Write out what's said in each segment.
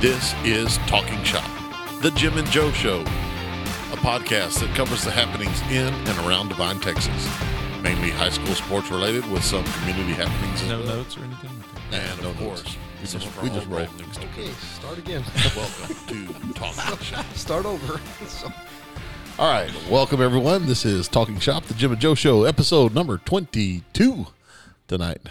This is Talking Shop, the Jim and Joe Show, a podcast that covers the happenings in and around Devine, Texas, mainly high school sports related with some community happenings. No notes or anything? And of course, we just roll. Okay, start again. Welcome to Talking Shop. Start over. All right, welcome everyone. This is Talking Shop, the Jim and Joe Show, episode number 22 tonight.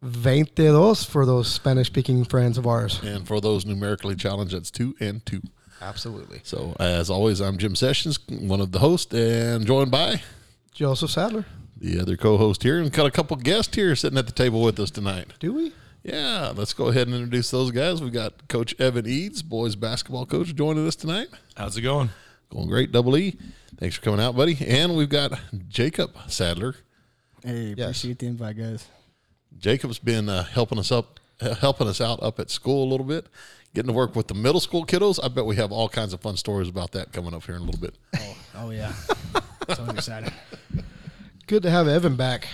22 for those Spanish-speaking friends of ours. And for those numerically challenged, that's 2 and 2. Absolutely. So, as always, I'm Jim Sessions, one of the hosts, and joined by Joseph Sadler, the other co-host here. And we've got a couple guests here sitting at the table with us tonight. Do we? Yeah, let's go ahead and introduce those guys. We've got Coach Evan Eads, boys basketball coach, joining us tonight. How's it going? Going great, Double E. Thanks for coming out, buddy. And we've got Jacob Sadler. Hey, appreciate the invite, guys. Jacob's been helping us out up at school a little bit, getting to work with the middle school kiddos. I bet we have all kinds of fun stories about that coming up here in a little bit. Oh yeah. So exciting. Good to have Evan back.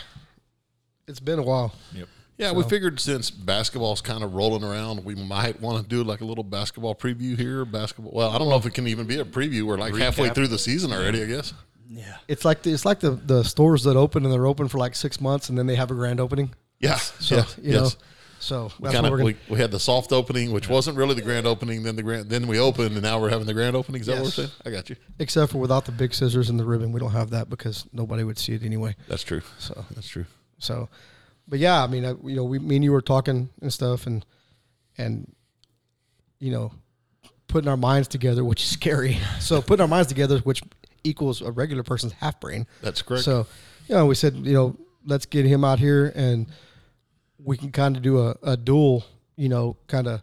It's been a while. Yep. Yeah, so we figured since basketball's kind of rolling around, we might want to do like a little basketball preview here. Well, I don't know if it can even be a preview. We're like halfway through the season already, I guess. Yeah. It's like the stores that open and they're open for like 6 months and then they have a grand opening. Yeah, so, yeah, you know, so we had the soft opening, which wasn't really the grand opening. Then we opened, and now we're having the grand opening. Is that what we're saying? I got you. Except for without the big scissors and the ribbon, we don't have that because nobody would see it anyway. That's true. So that's true. So, but yeah, I mean, me and you were talking and stuff, and you know, putting our minds together, which is scary. So putting our minds together, which equals a regular person's half brain. That's correct. So, you know, we said, you know, let's get him out here and we can kind of do a dual, you know, kind of,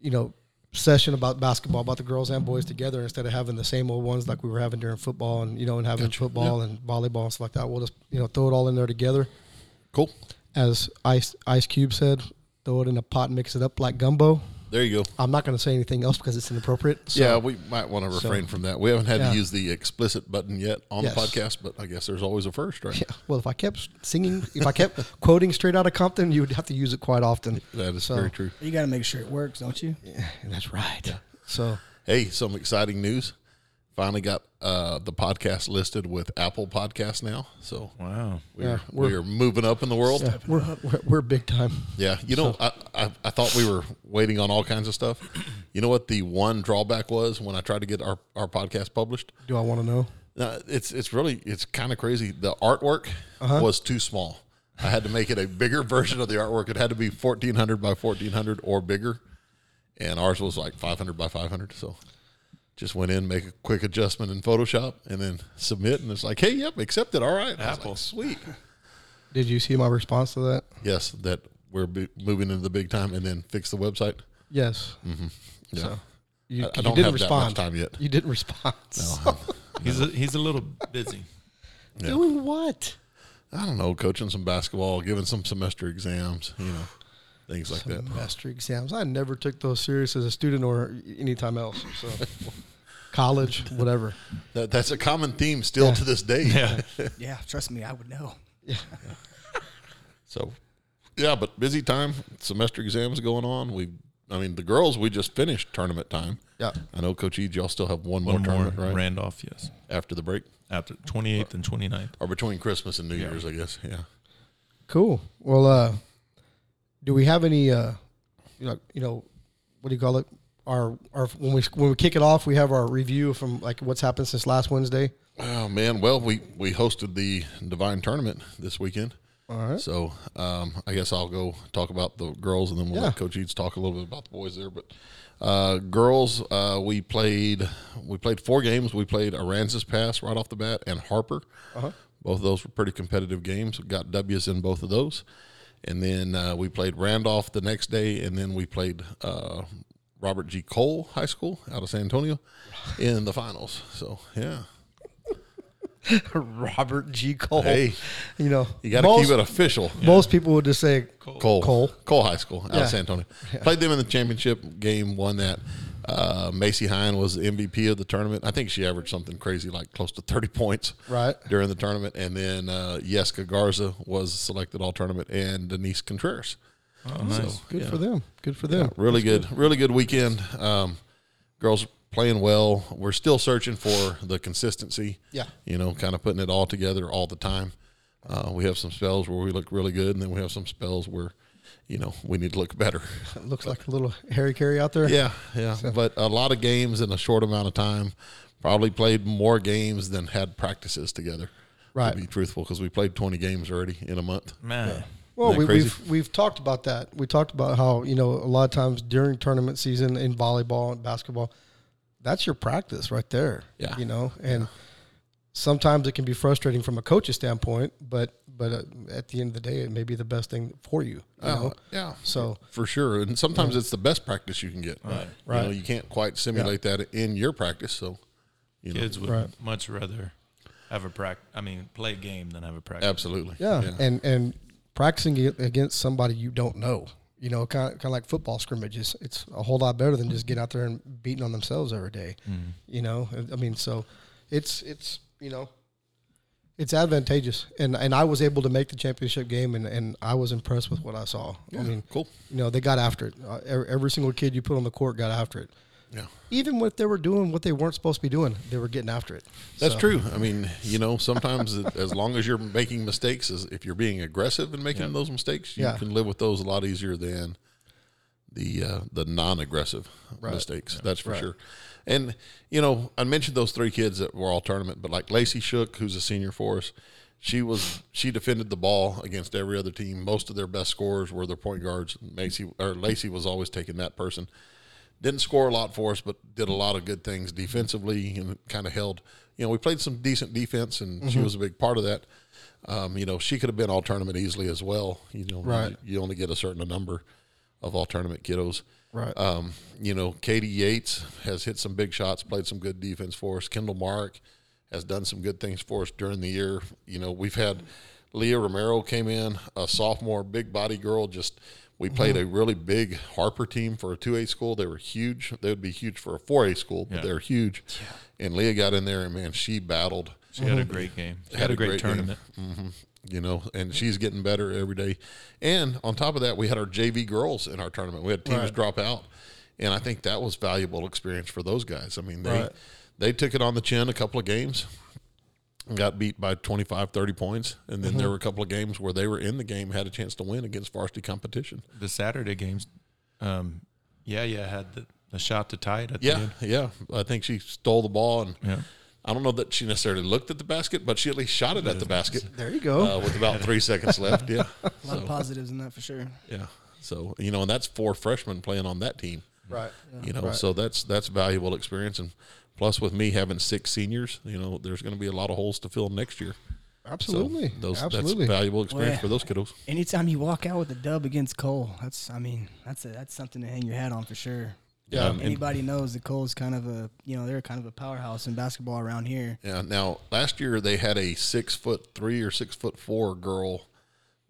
you know, session about basketball, about the girls and boys together instead of having the same old ones like we were having during football and, you know, and having football and volleyball and stuff like that. We'll just, you know, throw it all in there together. Cool. As Ice Cube said, throw it in a pot and mix it up like gumbo. There you go. I'm not going to say anything else because it's inappropriate. So. Yeah, we might want to refrain from that. We haven't had to use the explicit button yet on the podcast, but I guess there's always a first, right? Yeah. Well, if I kept singing, if I kept quoting straight out of Compton, you would have to use it quite often. That is very true. You got to make sure it works, don't you? Yeah, that's right. Yeah. So, hey, some exciting news. Finally got the podcast listed with Apple Podcasts now. So wow, we're moving up in the world. Yeah, we're big time. Yeah, you know, I thought we were waiting on all kinds of stuff. You know what the one drawback was when I tried to get our podcast published? Do I want to know? No, it's kind of crazy. The artwork was too small. I had to make it a bigger version of the artwork. It had to be 1400 by 1400 or bigger, and ours was like 500 by 500. So. Just went in, make a quick adjustment in Photoshop, and then submit, and it's like, hey, yep, accepted, all right. Apple, like, sweet. Did you see my response to that? Yes, that we're moving into the big time, and then fix the website. Yes. Mm-hmm. Yeah. So I don't have respond. That much time yet. You didn't respond. No, so. He's a little busy. Yeah. Doing what? I don't know. Coaching some basketball, giving some semester exams. You know. Things like that. Semester exams. I never took those serious as a student or any time else. So, college, whatever. That's a common theme still to this day. Yeah. Yeah. Trust me, I would know. Yeah. So, yeah, but busy time. Semester exams going on. The girls. We just finished tournament time. Yeah. I know, Coach E, y'all still have one more tournament, right? Randolph. Yes. After the break. After 28th and 29th, or between Christmas and New Year's, I guess. Yeah. Cool. Well. Do we have any, what do you call it? Our when we kick it off, we have our review from like what's happened since last Wednesday. Oh man, well we hosted the Divine Tournament this weekend. All right. So I guess I'll go talk about the girls, and then we'll let Coach Eads talk a little bit about the boys there. But girls, we played 4 games. We played Aransas Pass right off the bat and Harper. Both of those were pretty competitive games. We got W's in both of those. And then we played Randolph the next day, and then we played Robert G. Cole High School out of San Antonio in the finals. So, yeah. Robert G. Cole. Hey, you know. You got to keep it official. Yeah. Most people would just say Cole High School out of San Antonio. Yeah. Played them in the championship game, won that. Macy Hine was the MVP of the tournament. I think she averaged something crazy like close to 30 points during the tournament. And then Yeska Garza was selected all tournament, and Denise Contreras Oh, nice. So, good for them. Good for them. Yeah, really good. Really good weekend. Girls playing well. We're still searching for the consistency. Yeah. You know, kind of putting it all together all the time. We have some spells where we look really good, and then we have some spells where, you know, we need to look better. It looks like a little Harry Carey out there. Yeah, yeah. So. But a lot of games in a short amount of time. Probably played more games than had practices together. Right. To be truthful, because we played 20 games already in a month. Man. Yeah. Well, we've talked about that. We talked about how, you know, a lot of times during tournament season in volleyball and basketball, that's your practice right there. Yeah. You know, and sometimes it can be frustrating from a coach's standpoint, but at the end of the day, it may be the best thing for you. You know? Yeah. So for sure. And sometimes it's the best practice you can get. Right. You know, you can't quite simulate that in your practice. So, you know. Kids would much rather have a practice. I mean, play a game than have a practice. Absolutely. Yeah. And practicing against somebody you don't know, you know, kind of like football scrimmages. It's a whole lot better than just getting out there and beating on themselves every day. Mm. You know, I mean, so it's you know, it's advantageous. And I was able to make the championship game, and I was impressed with what I saw. Yeah, I mean, cool. You know, they got after it. Every single kid you put on the court got after it. Yeah. Even if they were doing what they weren't supposed to be doing, they were getting after it. That's true. I mean, you know, sometimes as long as you're making mistakes, if you're being aggressive and making those mistakes, you can live with those a lot easier than the non-aggressive mistakes. Yeah. That's for sure. And, you know, I mentioned those three kids that were all tournament, but like Lacey Shook, who's a senior for us, she defended the ball against every other team. Most of their best scorers were their point guards. Lacey was always taking that person. Didn't score a lot for us, but did a lot of good things defensively and kind of held. You know, we played some decent defense, and she was a big part of that. You know, she could have been all-tournament easily as well. You know, you only get a certain number of all-tournament kiddos. Right. You know, Katie Yates has hit some big shots, played some good defense for us. Kendall Mark has done some good things for us during the year. You know, we've had Leah Romero came in, a sophomore, big-body girl, just – we played a really big Harper team for a 2A school. They were huge. They would be huge for a 4A school, but they're huge. Yeah. And Leah got in there, and, man, she battled. She had a great game. She had a great tournament. You know, and she's getting better every day. And on top of that, we had our JV girls in our tournament. We had teams drop out, and I think that was valuable experience for those guys. I mean, they took it on the chin a couple of games and got beat by 25, 30 points. And then there were a couple of games where they were in the game, had a chance to win against varsity competition. The Saturday games, had the shot to tie it at the end. Yeah, I think she stole the ball. And I don't know that she necessarily looked at the basket, but she at least shot it at the basket. There you go. With about 3 seconds left, A lot of positives in that for sure. Yeah. So, you know, and that's 4 freshmen playing on that team. Right. Yeah. You know, so that's valuable experience. And plus, with me having 6 seniors, you know, there's going to be a lot of holes to fill next year. Absolutely. So Absolutely. That's valuable experience for those kiddos. Anytime you walk out with a dub against Cole, that's something to hang your hat on for sure. Yeah. Anybody knows that Cole's kind of they're kind of a powerhouse in basketball around here. Yeah. Now, last year they had a 6'3" or 6'4" girl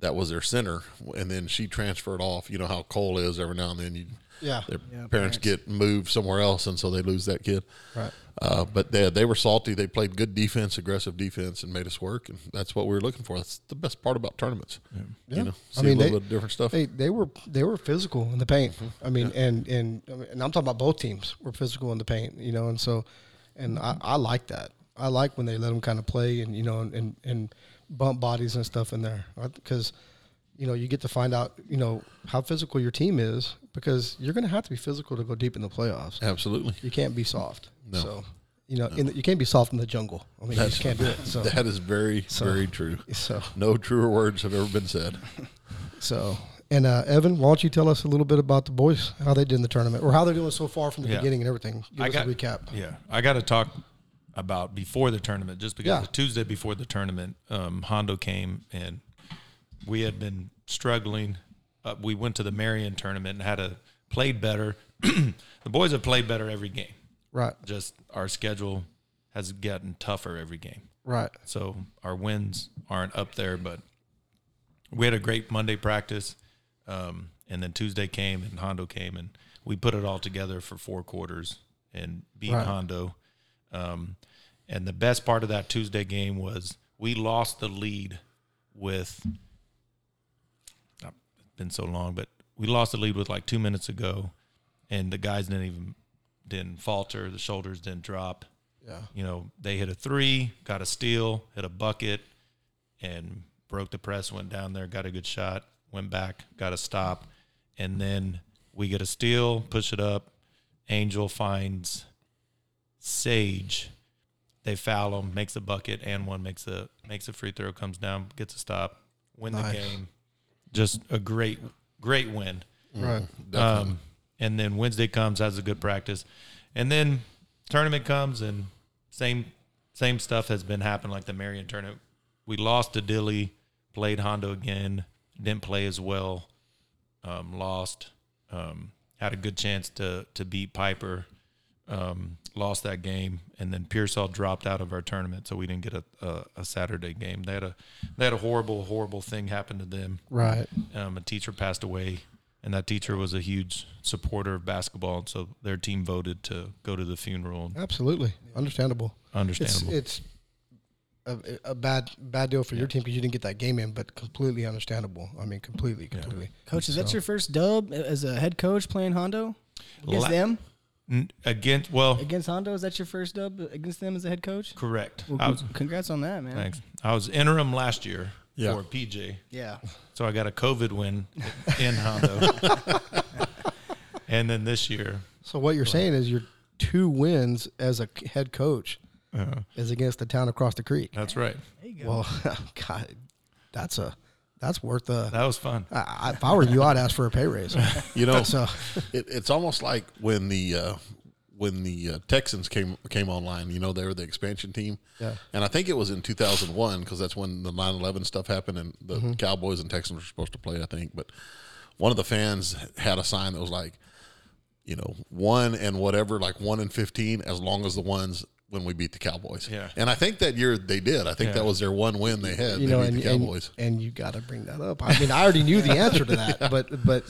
that was their center, and then she transferred off. You know how Cole is every now and then. Their parents get moved somewhere else, and so they lose that kid. Right. But they were salty. They played good defense, aggressive defense, and made us work, and that's what we were looking for. That's the best part about tournaments. Yeah. You know, see a little bit of different stuff. They were physical in the paint. I mean, and I'm talking about both teams were physical in the paint. You know, and so, and I like that. I like when they let them kind of play and you know and bump bodies and stuff in there because. You know, you get to find out, you know, how physical your team is because you're going to have to be physical to go deep in the playoffs. Absolutely. You can't be soft. No. So, you know, you can't be soft in the jungle. I mean, you can't do it. So. That is very, very true. So no truer words have ever been said. So, and Evan, why don't you tell us a little bit about the boys, how they did in the tournament or how they're doing so far from the beginning and everything. Give us a recap. Yeah. I got to talk about before the tournament just because the Tuesday before the tournament, Hondo came and we had been struggling. We went to the Marion tournament and played better. The boys have played better every game. Right. Just our schedule has gotten tougher every game. Right. So our wins aren't up there, but we had a great Monday practice. And then Tuesday came and Hondo came, and we put it all together for 4 quarters and beat Hondo. And the best part of that Tuesday game was we lost the lead with – been so long, but we lost the lead with like 2 minutes ago, and the guys didn't falter. The shoulders didn't drop. Yeah. You know, they hit a three, got a steal, hit a bucket, and broke the press, went down there, got a good shot, went back, got a stop. And then we get a steal, push it up. Angel finds Sage. They foul him, makes a bucket, and one makes a free throw, comes down, gets a stop, win the game. Just a great win. Right. And then Wednesday comes, has a good practice. And then tournament comes, and same stuff has been happening, like the Marion tournament. We lost to Dilly, played Hondo again, didn't play as well, lost, had a good chance to beat Piper, lost that game, and then Pearsall dropped out of our tournament, so we didn't get a Saturday game. They had a horrible thing happen to them. Right. A teacher passed away, and that teacher was a huge supporter of basketball, and so their team voted to go to the funeral. Absolutely. Understandable. It's a bad deal for your team because you didn't get that game in, but completely understandable. I mean, completely. Coach, is that your first dub as a head coach playing Hondo against them? Against Hondo, is that your first dub against them as a head coach? Correct. Well, congrats on that, man. Thanks. I was interim last year for PJ. Yeah. So I got a COVID win in Hondo. And then this year. So what you're saying is your two wins as a head coach is against the town across the creek. That's right. There you go. Well, God, that's worth a. That was fun. If I were you, I'd ask for a pay raise. You know, so it's almost like when the Texans came online. You know, they were the expansion team. Yeah. And I think it was in 2001 because that's when the 9/11 stuff happened and the Cowboys and Texans were supposed to play. I think, but one of the fans had a sign that was like, you know, 1 and 15 as long as the ones. When we beat the Cowboys. Yeah. And I think that year they did. I think that was their one win they had. They beat the Cowboys. And you got to bring that up. I mean, I already knew the answer to that, but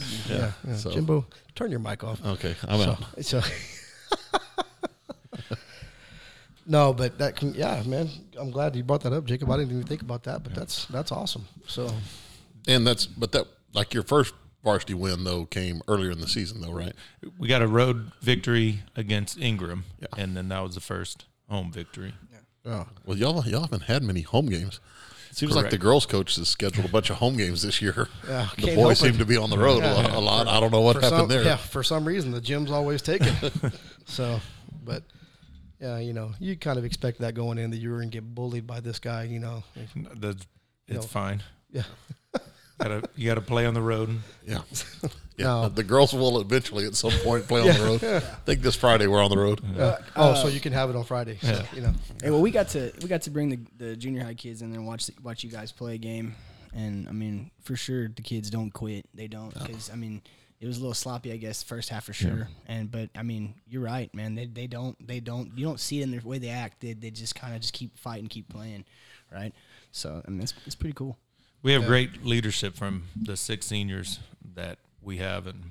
so. Jimbo, turn your mic off. Okay, I'm out. No, but man, I'm glad you brought that up, Jacob. I didn't even think about that, but that's awesome. So. And like your first varsity win, though, came earlier in the season, though, right? We got a road victory against Ingram, and then that was the first home victory. Yeah. Oh. Well, y'all haven't had many home games. It seems like the girls' coach has scheduled a bunch of home games this year. Yeah, the boys seem to be on the road a lot. I don't know what happened there. Yeah, for some reason, the gym's always taken. So, but... yeah, you know, you kind of expect that going in, that you were going to get bullied by this guy, you know. It's fine. Yeah. You got to play on the road. Yeah. The girls will eventually at some point play on the road. Yeah. I think this Friday we're on the road. So you can have it on Friday. So, you know. Hey, well, we got to bring the junior high kids in there and watch you guys play a game. And, I mean, for sure the kids don't quit. They don't because, I mean, it was a little sloppy, I guess, first half for sure. Yeah. But, I mean, you're right, man. They don't – you don't see it in the way they act. They just kind of just keep fighting, keep playing, right? So, I mean, it's pretty cool. We have great leadership from the 6 seniors that we have, and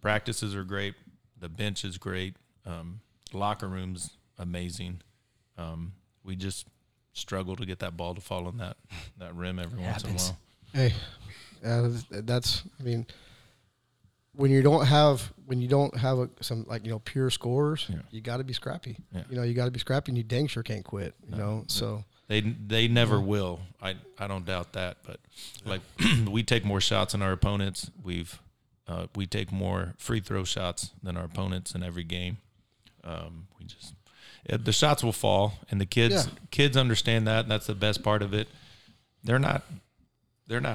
practices are great. The bench is great. Locker room's amazing. We just struggle to get that ball to fall on that rim every once in a while. Hey, when you don't have some, like, you know, pure scorers, you got to be scrappy. Yeah. You know, you got to be scrappy, and you dang sure can't quit. You know, so. They never will. I don't doubt that. But, like, we take more shots than our opponents. We take more free throw shots than our opponents in every game. We just the shots will fall, and the kids understand that, and that's the best part of it. They're not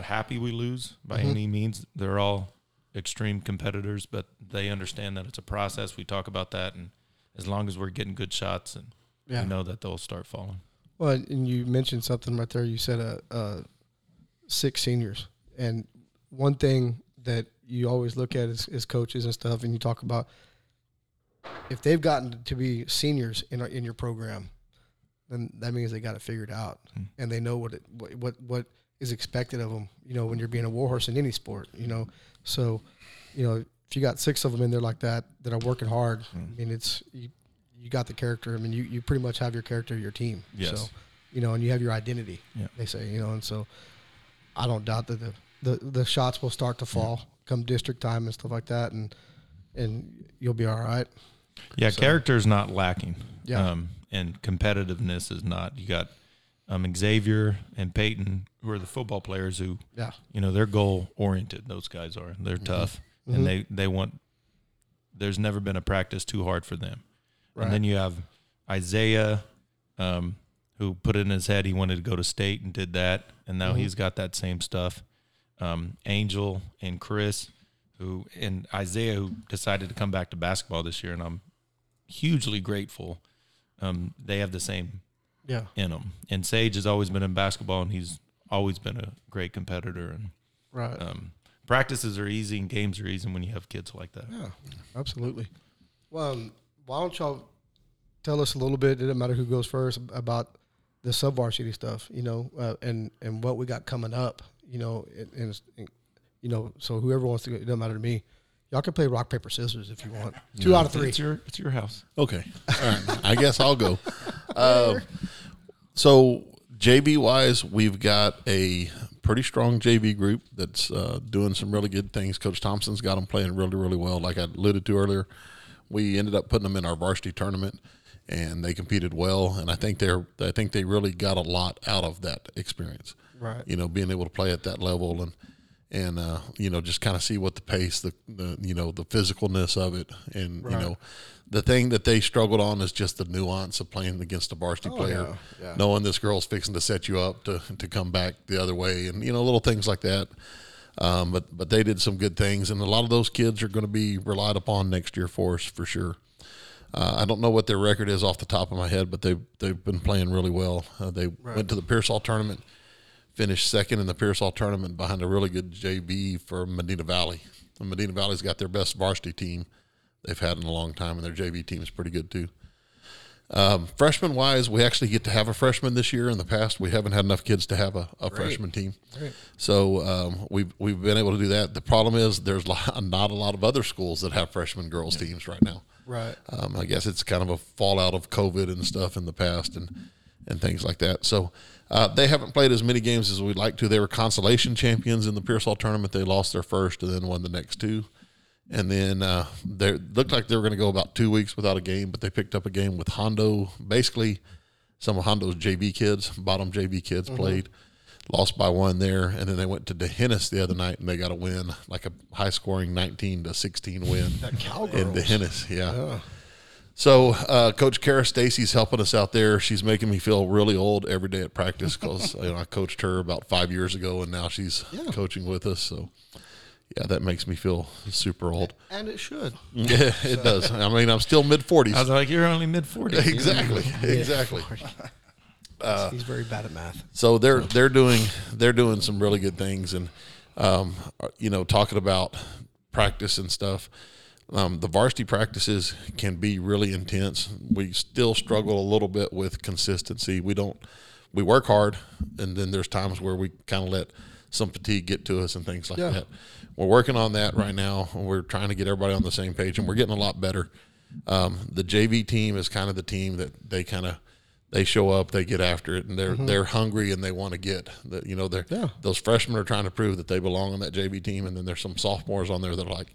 happy we lose by any means. They're all extreme competitors, but they understand that it's a process. We talk about that, and as long as we're getting good shots, and we know that they'll start falling. Well, and you mentioned something right there. You said 6 seniors. And one thing that you always look at is coaches and stuff, and you talk about if they've gotten to be seniors in your program, then that means they got it figured out, and they know what is expected of them, you know, when you're being a warhorse in any sport, you know. So, you know, if you got 6 of them in there like that are working hard, I mean, it's – you got the character. I mean, you pretty much have your character, your team. Yes. So, you know, and you have your identity, they say, you know. And so I don't doubt that the the shots will start to fall come district time and stuff like that, and you'll be all right. Yeah, so, character's not lacking. Yeah. And competitiveness is not. You got Xavier and Peyton, who are the football players who, you know, they're goal-oriented. Those guys are. They're tough. Mm-hmm. And they want – there's never been a practice too hard for them. Right. And then you have Isaiah, who put it in his head he wanted to go to state and did that, and now he's got that same stuff. Angel and Chris, who – and Isaiah, who decided to come back to basketball this year, and I'm hugely grateful. They have the same in them. And Sage has always been in basketball, and he's always been a great competitor. And practices are easy and games are easy when you have kids like that. Yeah, absolutely. Well, why don't y'all tell us a little bit, it doesn't matter who goes first, about the sub-varsity stuff, you know, and what we got coming up, you know, and you know, so whoever wants to go, it doesn't matter to me. Y'all can play rock, paper, scissors if you want. Two out of three. It's your house. Okay. All right. I guess I'll go. So JV-wise, we've got a pretty strong JV group that's doing some really good things. Coach Thompson's got them playing really, really well. Like I alluded to earlier, we ended up putting them in our varsity tournament, and they competed well. And I think they really got a lot out of that experience. Right. You know, being able to play at that level and you know, just kind of see what the pace, the you know, the physicalness of it. And, you know, the thing that they struggled on is just the nuance of playing against a varsity player, knowing this girl's fixing to set you up to come back the other way and, you know, little things like that. But they did some good things, and a lot of those kids are going to be relied upon next year for us for sure. I don't know what their record is off the top of my head, but they've been playing really well. They went to the Pearsall tournament. Finished second in the Pearsall tournament behind a really good JV for Medina Valley. And Medina Valley's got their best varsity team they've had in a long time, and their JV team is pretty good too. Freshman-wise, we actually get to have a freshman this year. In the past, we haven't had enough kids to have a freshman team. Great. So we've been able to do that. The problem is there's not a lot of other schools that have freshman girls teams right now. Right. I guess it's kind of a fallout of COVID and stuff in the past and things like that. So they haven't played as many games as we'd like to. They were consolation champions in the Pearsall tournament. They lost their first and then won the next two. And then they looked like they were going to go about 2 weeks without a game, but they picked up a game with Hondo. Basically, some of Hondo's JV kids, bottom JV kids played, lost by one there. And then they went to DeHanis the other night, and they got a win, like a high-scoring 19-16 win. That Cowgirls. In DeHanis, yeah. So Coach Kara Stacy's helping us out there. She's making me feel really old every day at practice because you know, I coached her about 5 years ago, and now she's coaching with us. So, yeah, that makes me feel super old. And it should. Yeah, it does. I mean, I'm still mid-40s. I was like, you're only mid-40s. Exactly. He's very bad at math. So they're doing some really good things, and you know, talking about practice and stuff. The varsity practices can be really intense. We still struggle a little bit with consistency. We work hard, and then there's times where we kind of let some fatigue get to us and things like that. We're working on that right now. We're trying to get everybody on the same page, and we're getting a lot better. The JV team is kind of the team that they show up, they get after it, and they're hungry, and they want to get that. You know, those freshmen are trying to prove that they belong on that JV team, and then there's some sophomores on there that are like,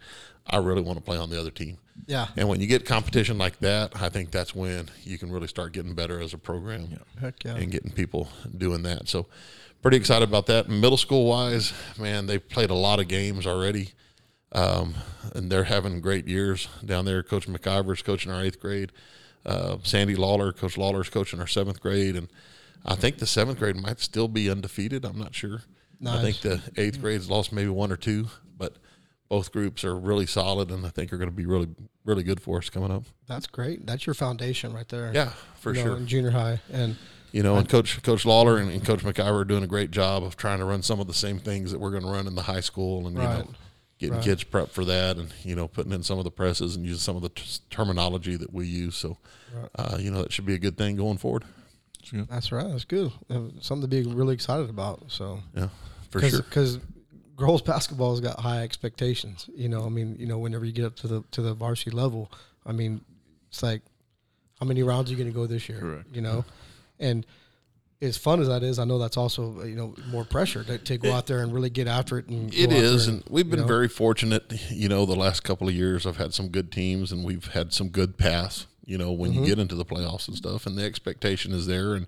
I really want to play on the other team. Yeah. And when you get competition like that, I think that's when you can really start getting better as a program. Yeah. Heck yeah. And getting people doing that. So pretty excited about that. Middle school-wise, man, they've played a lot of games already, and they're having great years down there. Coach McIver's coaching our 8th grade. Sandy Lawler, Coach Lawler's coaching our 7th grade, and I think the 7th grade might still be undefeated. I'm not sure. Nice. I think the 8th grade's lost maybe one or two, but both groups are really solid, and I think are going to be really, really good for us coming up. That's great. That's your foundation right there. Yeah, for sure. In junior high, and you know, and Coach Lawler and Coach McIver are doing a great job of trying to run some of the same things that we're going to run in the high school, and you know, getting kids prepped for that, and you know, putting in some of the presses and using some of the terminology that we use. So, you know, that should be a good thing going forward. Sure. That's right. That's good. Something to be really excited about. So, yeah, for sure. Because girls basketball has got high expectations. You know, I mean, you know, whenever you get up to the varsity level, I mean, it's like, how many rounds are you going to go this year? Correct. You know, and as fun as that is, I know that's also, you know, more pressure to go out there and really get after it. And it is, and we've been very fortunate, you know, the last couple of years. I've had some good teams, and we've had some good paths, you know, when you get into the playoffs and stuff, and the expectation is there, and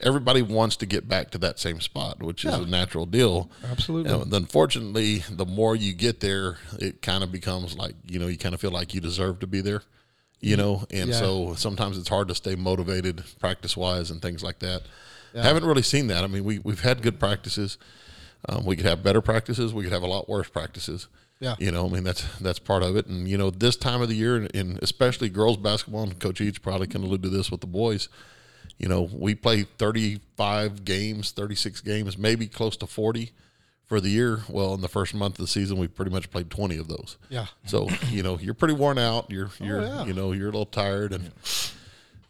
everybody wants to get back to that same spot, which is a natural deal. Absolutely. And unfortunately, the more you get there, it kind of becomes like, you know, you kind of feel like you deserve to be there. You know, and so sometimes it's hard to stay motivated practice-wise and things like that. Yeah. Haven't really seen that. I mean, we've had good practices. We could have better practices. We could have a lot worse practices. Yeah. You know, I mean, that's part of it. And, you know, this time of the year, and especially girls basketball, and Coach Eads probably can allude to this with the boys, you know, we play 35 games, 36 games, maybe close to 40 for the year. Well, in the first month of the season, we pretty much played 20 of those. Yeah. So, you know, you're pretty worn out. You're you know, you're a little tired, and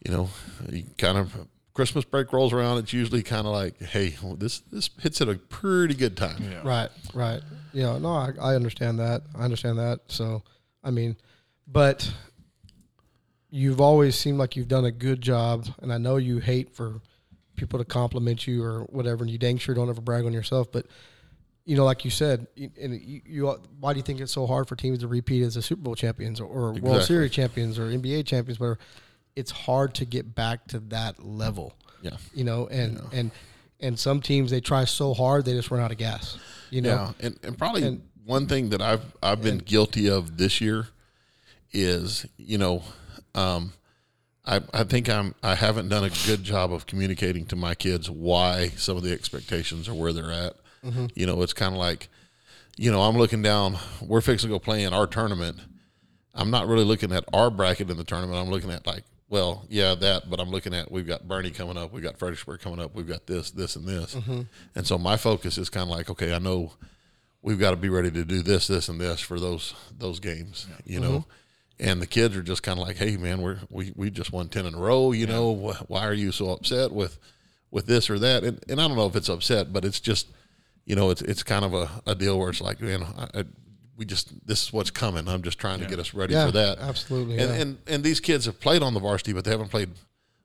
you know, you kind of Christmas break rolls around. It's usually kind of like, hey, well, this hits at a pretty good time. Yeah. Right. Yeah. No, I understand that. So, I mean, but you've always seemed like you've done a good job, and I know you hate for people to compliment you or whatever, and you dang sure don't ever brag on yourself, but you know, like you said, why do you think it's so hard for teams to repeat as a Super Bowl champions or World Series champions or NBA champions, whatever? It's hard to get back to that level. Yeah. You know, and some teams, they try so hard, they just run out of gas, you know? Yeah. And probably one thing that I've been guilty of this year is, you know, I think I haven't done a good job of communicating to my kids why some of the expectations are where they're at. Mm-hmm. You know, it's kind of like, you know, I'm looking down, we're fixing to go play in our tournament. I'm not really looking at our bracket in the tournament. I'm looking at like, well, yeah, that, but I'm looking at, we've got Bernie coming up. We've got Fredericksburg coming up. We've got this, and this. Mm-hmm. And so my focus is kind of like, okay, I know we've got to be ready to do this, and this for those games, you know? And the kids are just kind of like, hey, man, we just won 10 in a row. You know, why are you so upset with this or that? And I don't know if it's upset, but it's just, you know, it's kind of a deal where it's like, man, this is what's coming. I'm just trying to get us ready for that. Absolutely. And these kids have played on the varsity, but they haven't played.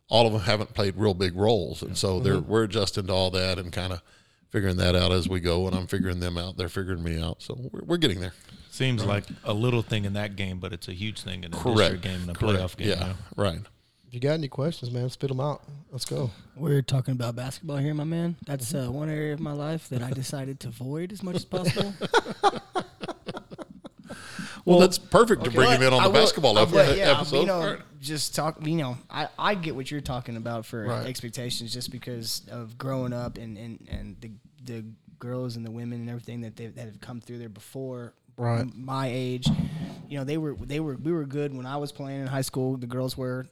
All of them haven't played real big roles, and so we're adjusting to all that and kind of figuring that out as we go. And I'm figuring them out. They're figuring me out. So we're getting there. Seems like a little thing in that game, but it's a huge thing in a district game and a playoff game. Yeah, right. If you got any questions, man, spit them out. Let's go. We're talking about basketball here, my man. That's one area of my life that I decided to avoid as much as possible. Well, that's perfect to bring him in on the basketball episode. You know, just talk. You know, I get what you're talking about for expectations, just because of growing up and the girls and the women and everything that have come through there before. Right. My age, you know, we were good when I was playing in high school. The girls were,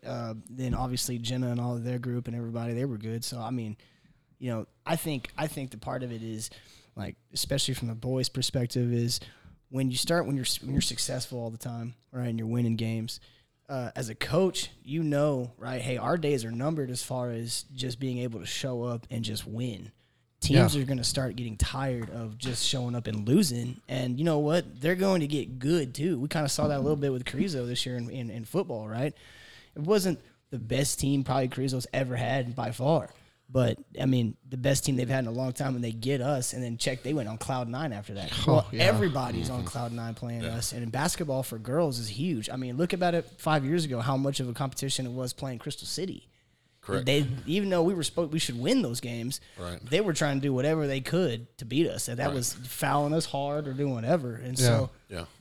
then obviously Jenna and all of their group and everybody, they were good. So I mean, you know, I think the part of it is, like, especially from the boys' perspective, is when you're successful all the time, right, and you're winning games. As a coach, you know, right? Hey, our days are numbered as far as just being able to show up and just win. Teams are going to start getting tired of just showing up and losing. And you know what? They're going to get good, too. We kind of saw that a little bit with Carrizo this year in football, right? It wasn't the best team probably Carrizo's ever had by far. But, I mean, the best team they've had in a long time, and they get us, and then they went on cloud nine after that. Everybody's on cloud nine playing us. And in basketball for girls is huge. I mean, look about it 5 years ago, how much of a competition it was playing Crystal City. Correct. They, even though we should win those games, right, they were trying to do whatever they could to beat us. And that was fouling us hard or doing whatever. And so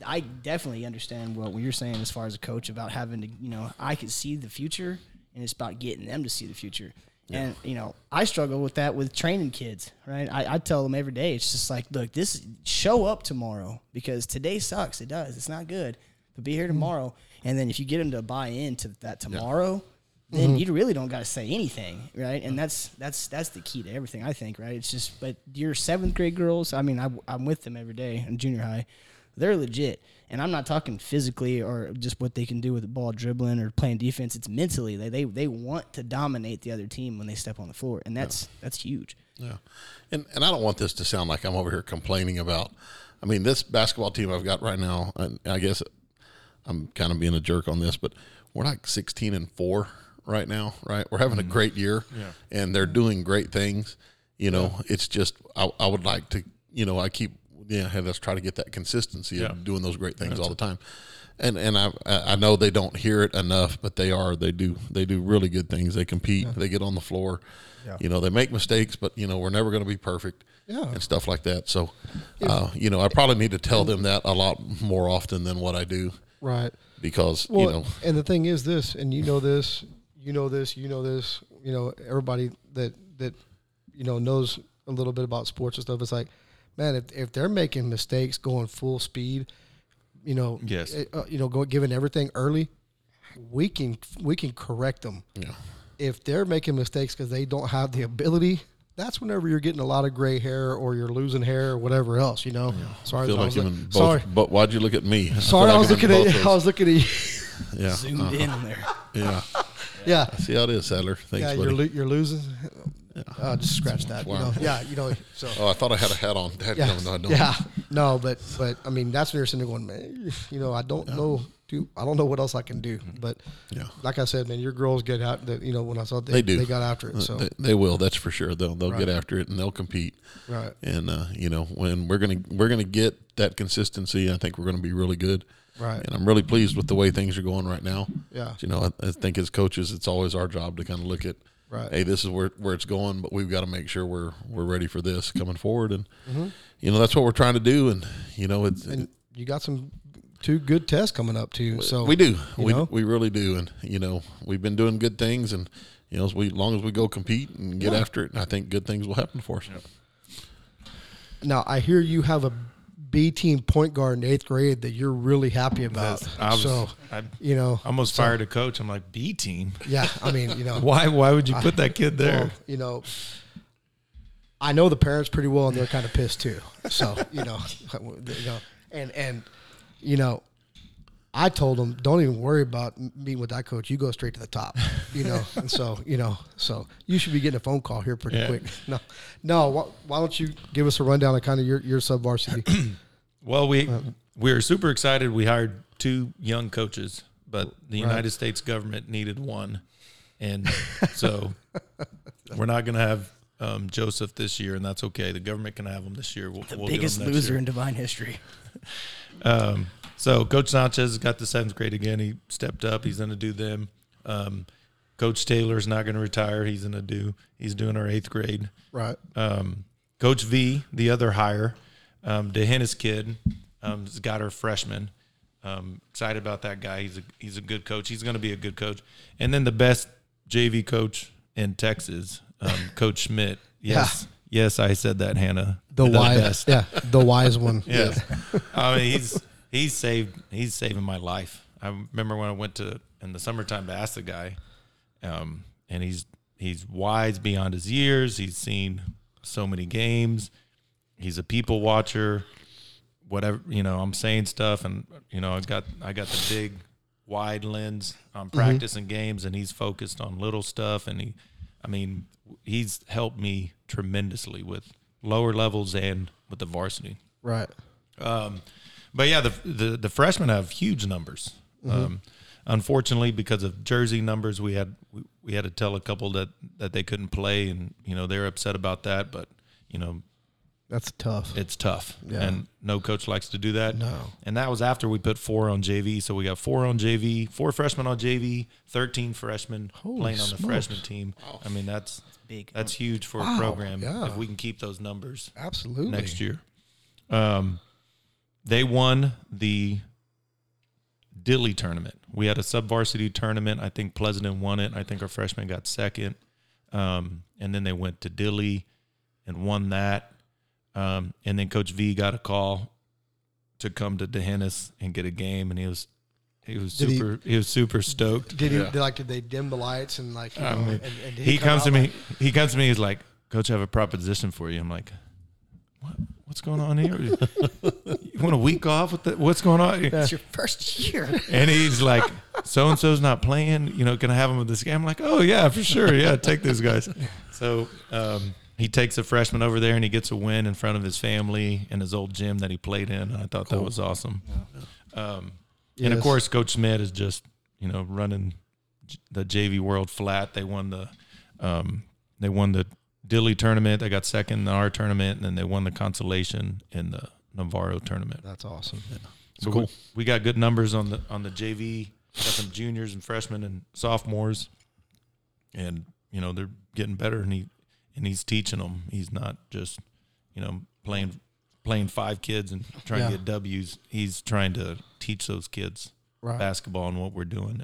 I definitely understand what you're saying as far as a coach about having to, you know, I can see the future, and it's about getting them to see the future. Yeah. And, you know, I struggle with that with training kids, right? I tell them every day, it's just like, look, show up tomorrow, because today sucks. It does. It's not good. But be here tomorrow. And then if you get them to buy into that tomorrow, then you really don't got to say anything, right? And that's the key to everything, I think, right? It's just, but your 7th grade girls, I mean, I'm with them every day in junior high. They're legit. And I'm not talking physically or just what they can do with the ball, dribbling or playing defense. It's mentally. They want to dominate the other team when they step on the floor, and that's huge. Yeah. And I don't want this to sound like I'm over here complaining about, I mean, this basketball team I've got right now, I guess I'm kind of being a jerk on this, but we're like 16-4. right now, right? We're having a great year, and they're doing great things. You know, it's just I would like to, you know, I keep have us try to get that consistency of doing those great things all the time. And I know they don't hear it enough, but they do really good things. They compete, they get on the floor, you know, they make mistakes, but you know, we're never going to be perfect and stuff like that. So, you know, I probably need to tell them that a lot more often than what I do. Right. Because, well, you know. And the thing is this, and you know this, you know this, you know this, you know, everybody that, you know, knows a little bit about sports and stuff. It's like, man, if they're making mistakes going full speed, you know, you know, giving everything early, we can correct them. Yeah. If they're making mistakes because they don't have the ability, that's whenever you're getting a lot of gray hair or you're losing hair or whatever else, you know. Yeah. Sorry, I feel like both, sorry, but why'd you look at me? Sorry, I was looking at you. Yeah, zoomed in on there. Yeah, yeah. I see how it is, Sadler. Thanks, buddy. You're losing. Just scratch that. Wow. You know? Yeah, you know. So. Oh, I thought I had a hat on. No, I don't. Yeah, no, but I mean, that's when you're sitting there going, man, you know, I don't know, dude, I don't know what else I can do. But like I said, man, your girls get out. You know, when I saw they got after it. So they will. That's for sure. They'll get after it and they'll compete. Right. And you know, when we're gonna get that consistency, I think we're gonna be really good. Right. And I'm really pleased with the way things are going right now. Yeah. You know, I think as coaches, it's always our job to kind of look at. Right. Hey, this is where it's going, but we've got to make sure we're ready for this coming forward, and you know that's what we're trying to do. And you know, you got two good tests coming up too. So we do, we really do, and you know we've been doing good things, and you know as long as we go compete and get after it, I think good things will happen for us. Yep. Now I hear you have a B team point guard in 8th grade that you're really happy about. I almost fired a coach. I'm like, B team? Yeah, I mean, you know. Why would you put that kid there? Well, you know, I know the parents pretty well, and they're kind of pissed too. So, you know, I told them, don't even worry about meeting with that coach. You go straight to the top, you know. And so, you know, you should be getting a phone call here pretty quick. No. Why don't you give us a rundown of kind of your sub varsity? Well, we're super excited. We hired 2 young coaches, but the United States government needed one, and so we're not going to have Joseph this year, and that's okay. The government can have him this year. We'll biggest get him next year. In divine history. So Coach Sanchez got the 7th grade again. He stepped up. He's going to do them. Coach Taylor's not going to retire. He's doing our 8th grade. Right. Coach V, the other hire, DeHanis kid, has got her freshman. Excited about that guy. He's a good coach. He's going to be a good coach. And then the best JV coach in Texas, Coach Schmidt. Yes. Yeah. Yes, I said that, Hannah. The wise. Yeah, the wise one. Yes. Yeah. I mean, He's saving my life. I remember when I went to in the summertime to ask the guy, and he's wise beyond his years. He's seen so many games. He's a people watcher. Whatever, you know, I'm saying stuff, and you know, I got the big wide lens on practicing games, and he's focused on little stuff. And he's helped me tremendously with lower levels and with the varsity. Right. But, yeah, the freshmen have huge numbers. Unfortunately, because of jersey numbers, we had to tell a couple that they couldn't play, and, you know, they're upset about that. But, you know. That's tough. It's tough. Yeah. And no coach likes to do that. No. And that was after we put 4 on JV. So we got 4 on JV, 4 freshmen on JV, 13 freshmen playing on the freshman team. Wow. I mean, that's big. That's huge for a program if we can keep those numbers next year. They won the Dilly tournament. We had a sub-varsity tournament. I think Pleasanton won it. I think our freshman got 2nd. And then they went to Dilly and won that. And then Coach V got a call to come to DeHanis and get a game, and he was super stoked. Did they dim the lights and like? You know, and he comes to me. He comes to me. He's like, "Coach, I have a proposition for you." I'm like, "What? What's going on here? You want a week off? What's going on?" It's your first year. And he's like, so-and-so's not playing. You know, can I have him with this game? I'm like, oh, yeah, for sure. Yeah, take these guys. So he takes a freshman over there, and he gets a win in front of his family and his old gym that he played in. And I thought that was awesome. Yeah. And, of course, Coach Schmidt is just, you know, running the JV World Flat. They won the Dilly tournament. They got second in our tournament, and then they won the consolation in the Navarro tournament. That's awesome. Yeah. So cool. We got good numbers on the JV. Got some juniors and freshmen and sophomores, and you know they're getting better. And he's teaching them. He's not just playing five kids and trying to get W's. He's trying to teach those kids basketball and what we're doing.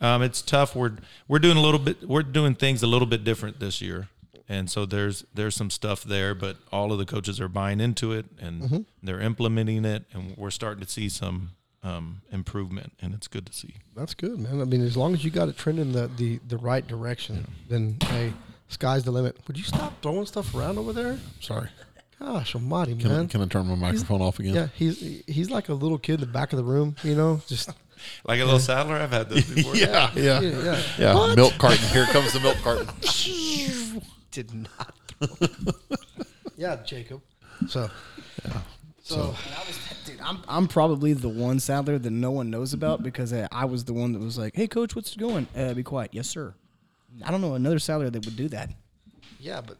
And, it's tough. We're doing a little bit. We're doing things a little bit different this year, and so there's some stuff there. But all of the coaches are buying into it, and they're implementing it, and we're starting to see some improvement, and it's good to see. That's good, man. I mean, as long as you got it trending the right direction, then hey, sky's the limit. Would you stop throwing stuff around over there? Sorry. Gosh almighty, man. Can I turn my microphone off again? Yeah, he's like a little kid in the back of the room, just like a little Sadler. I've had those before. Yeah. Milk carton. Here comes the milk carton. Did not throw it. Yeah, Jacob. So. And I was, dude, I'm probably the one Sadler that no one knows about because I was the one that was like, hey, coach, what's going? Be quiet. Yes, sir. I don't know another Sadler that would do that. Yeah, but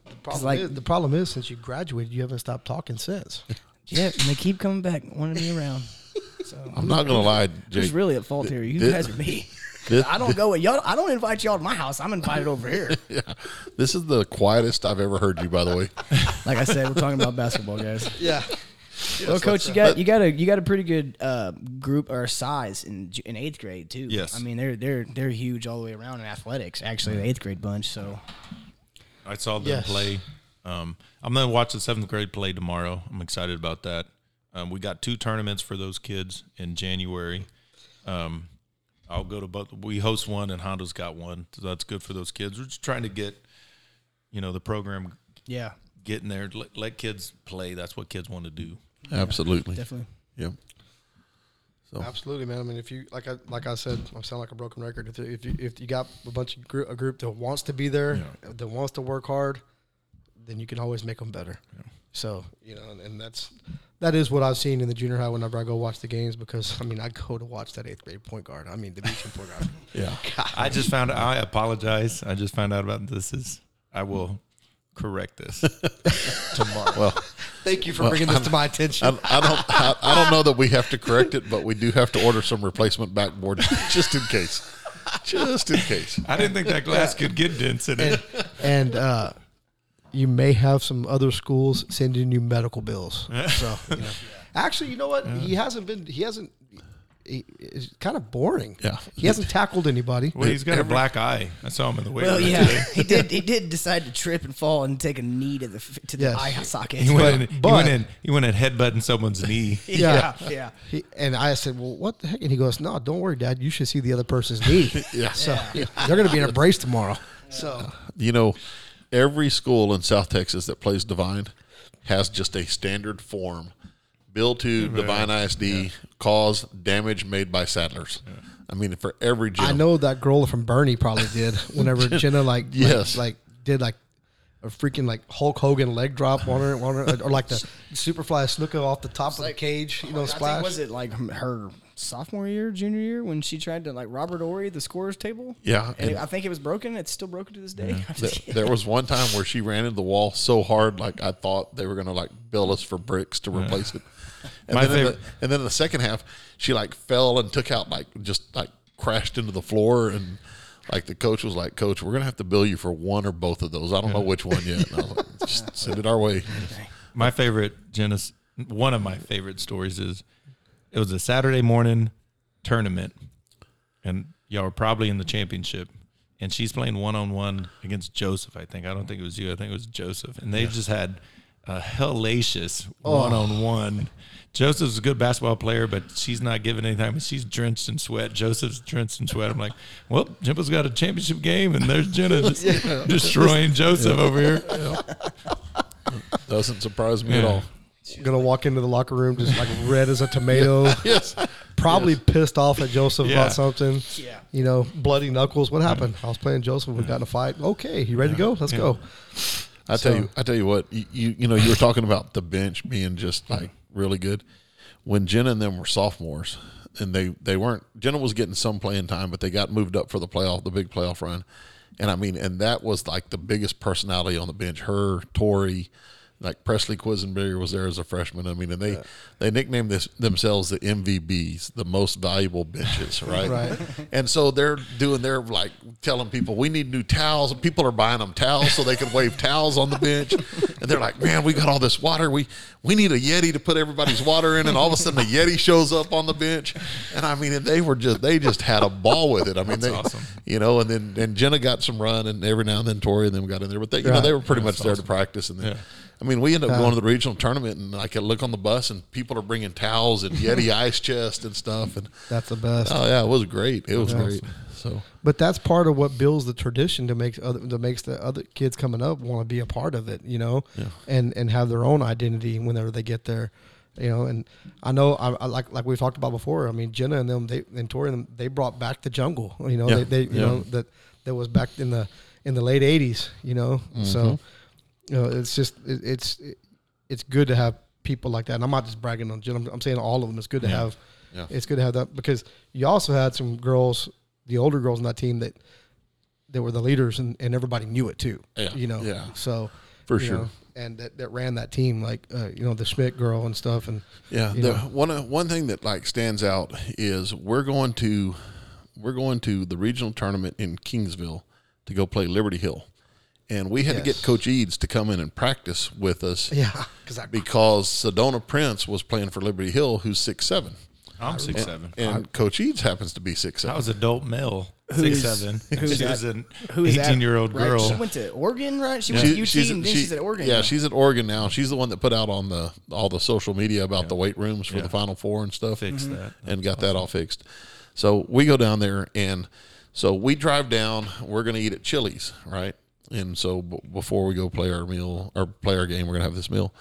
the problem is since you graduated, you haven't stopped talking since. Yeah, and they keep coming back, wanting me around. So I'm not gonna lie, Jake. Who's really at fault here? You guys are me. I don't go with y'all. I don't invite y'all to my house. I'm invited over here. Yeah, this is the quietest I've ever heard you. By the way, like I said, we're talking about basketball, guys. Yeah. Yes, well, Coach, you got a pretty good group or size in eighth grade too. Yes, I mean they're huge all the way around in athletics. Actually, the eighth grade bunch. So. I saw them play. I'm going to watch the seventh grade play tomorrow. I'm excited about that. We got two tournaments for those kids in January. I'll go to both. We host one, and Hondo's got one, so that's good for those kids. We're just trying to get, the program. Yeah, get in there. Let kids play. That's what kids want to do. Absolutely, definitely. Yeah. So. Absolutely, man. I mean, if you like I said, I sound like a broken record. If you got a group that wants to be there, that wants to work hard, then you can always make them better. Yeah. So and that is what I've seen in the junior high whenever I go watch the games because I go to watch that eighth grade point guard. The beach and point guard. Yeah, God. I apologize. I just found out about this. I will correct this tomorrow. Well. Thank you for bringing this to my attention. I don't know that we have to correct it, but we do have to order some replacement backboards just in case. Just in case. I didn't think that glass could get dense in it. And you may have some other schools sending you medical bills. So, actually, you know what? It's kind of boring. Yeah, he hasn't tackled anybody. Well, he's got a black eye. I saw him in the weight room. Well, he did. He did decide to trip and fall and take a knee to the eye socket. He went and headbutting someone's knee. Yeah. And I said, "Well, what the heck?" And he goes, "No, don't worry, Dad. You should see the other person's knee." They're going to be in a brace tomorrow. So every school in South Texas that plays Divine has just a standard form. Bill to Divine ISD, cause damage made by Sadlers. Yeah. For every gym. I know that girl from Bernie probably did whenever Jenna did a freaking Hulk Hogan leg drop on her or like the Superfly snooker off the top of the cage, splash. Was it her sophomore year, junior year when she tried to Robert Ory, the scorer's table? Yeah. And I think it was broken. It's still broken to this day. Yeah. There was one time where she ran into the wall so hard I thought they were going to bill us for bricks to replace it. And then in the second half, she fell and took out crashed into the floor and the coach was like, "Coach, we're gonna have to bill you for one or both of those. I don't know which one yet." And I was like, "Just send it our way." My favorite, one of my favorite stories is it was a Saturday morning tournament, and y'all were probably in the championship. And she's playing 1-on-1 against Joseph. I don't think it was you. I think it was Joseph. And they just had a hellacious 1-on-1. Joseph's a good basketball player, but she's not giving any time. She's drenched in sweat. Joseph's drenched in sweat. I'm like, well, Jimbo's got a championship game, and there's Jenna destroying Joseph over here. Yeah. Doesn't surprise me at all. She's going to walk into the locker room just red as a tomato. Yes. Probably pissed off at Joseph about something. Yeah. Bloody knuckles. What happened? I was playing Joseph. We got in a fight. Okay. You ready to go? Let's go. I tell you what, you you were talking about the bench being just really good. When Jenna and them were sophomores, and they weren't. Jenna was getting some playing time, but they got moved up for the playoff, the big playoff run. And I mean, and that was like the biggest personality on the bench. Her, Tori, like Presley Quisenberry was there as a freshman. I mean, and they nicknamed themselves the MVBs, the most valuable benches, right? Right. And so they're doing their, like, telling people, we need new towels. People are buying them towels so they can wave towels on the bench. And they're like, man, we got all this water. We need a Yeti to put everybody's water in. And all of a sudden a Yeti shows up on the bench. And I mean, and they just had a ball with it. I mean, awesome. You know, and then, and Jenna got some run, and every now and then Tori and them got in there, but they, you know, they were pretty much there to practice. And then, I mean, we ended up going to the regional tournament, and I could look on the bus, and people are bringing towels and Yeti ice chest and stuff. And that's the best. Oh yeah, it was great. It was great. So, but that's part of what builds the tradition that makes the other kids coming up want to be a part of it, you know, and have their own identity whenever they get there, you know. And I know, I like we've talked about before. I mean, Jenna and them, and Tori and them, they brought back the jungle, you know. They know that was back in the late '80s, you know. Mm-hmm. So. You know, it's just it's good to have people like that, and I'm not just bragging on Jim. I'm saying all of them. It's good to have. Yeah. It's good to have that, because you also had some girls, the older girls on that team that were the leaders, and everybody knew it too. Yeah. You know. Yeah. So for sure. Know, and that ran that team, like you know, the Schmidt girl and stuff, and one thing that like stands out is we're going to the regional tournament in Kingsville to go play Liberty Hill. And we had to get Coach Eads to come in and practice with us because Sedona Prince was playing for Liberty Hill, who's 6'7". I'm 6'7". And Coach Eads happens to be 6'7". I was adult male, 6'7". She's an 18-year-old girl. Right? She went to Oregon, right? She went to UT, and then she's at Oregon. Yeah, she's at Oregon now. She's the one that put out on all the social media about the weight rooms for the Final Four and stuff. Fixed that. And got that all fixed. So we go down there, and so we drive down. We're going to eat at Chili's, right? And so before we go play our meal or play our game, we're going to have this meal.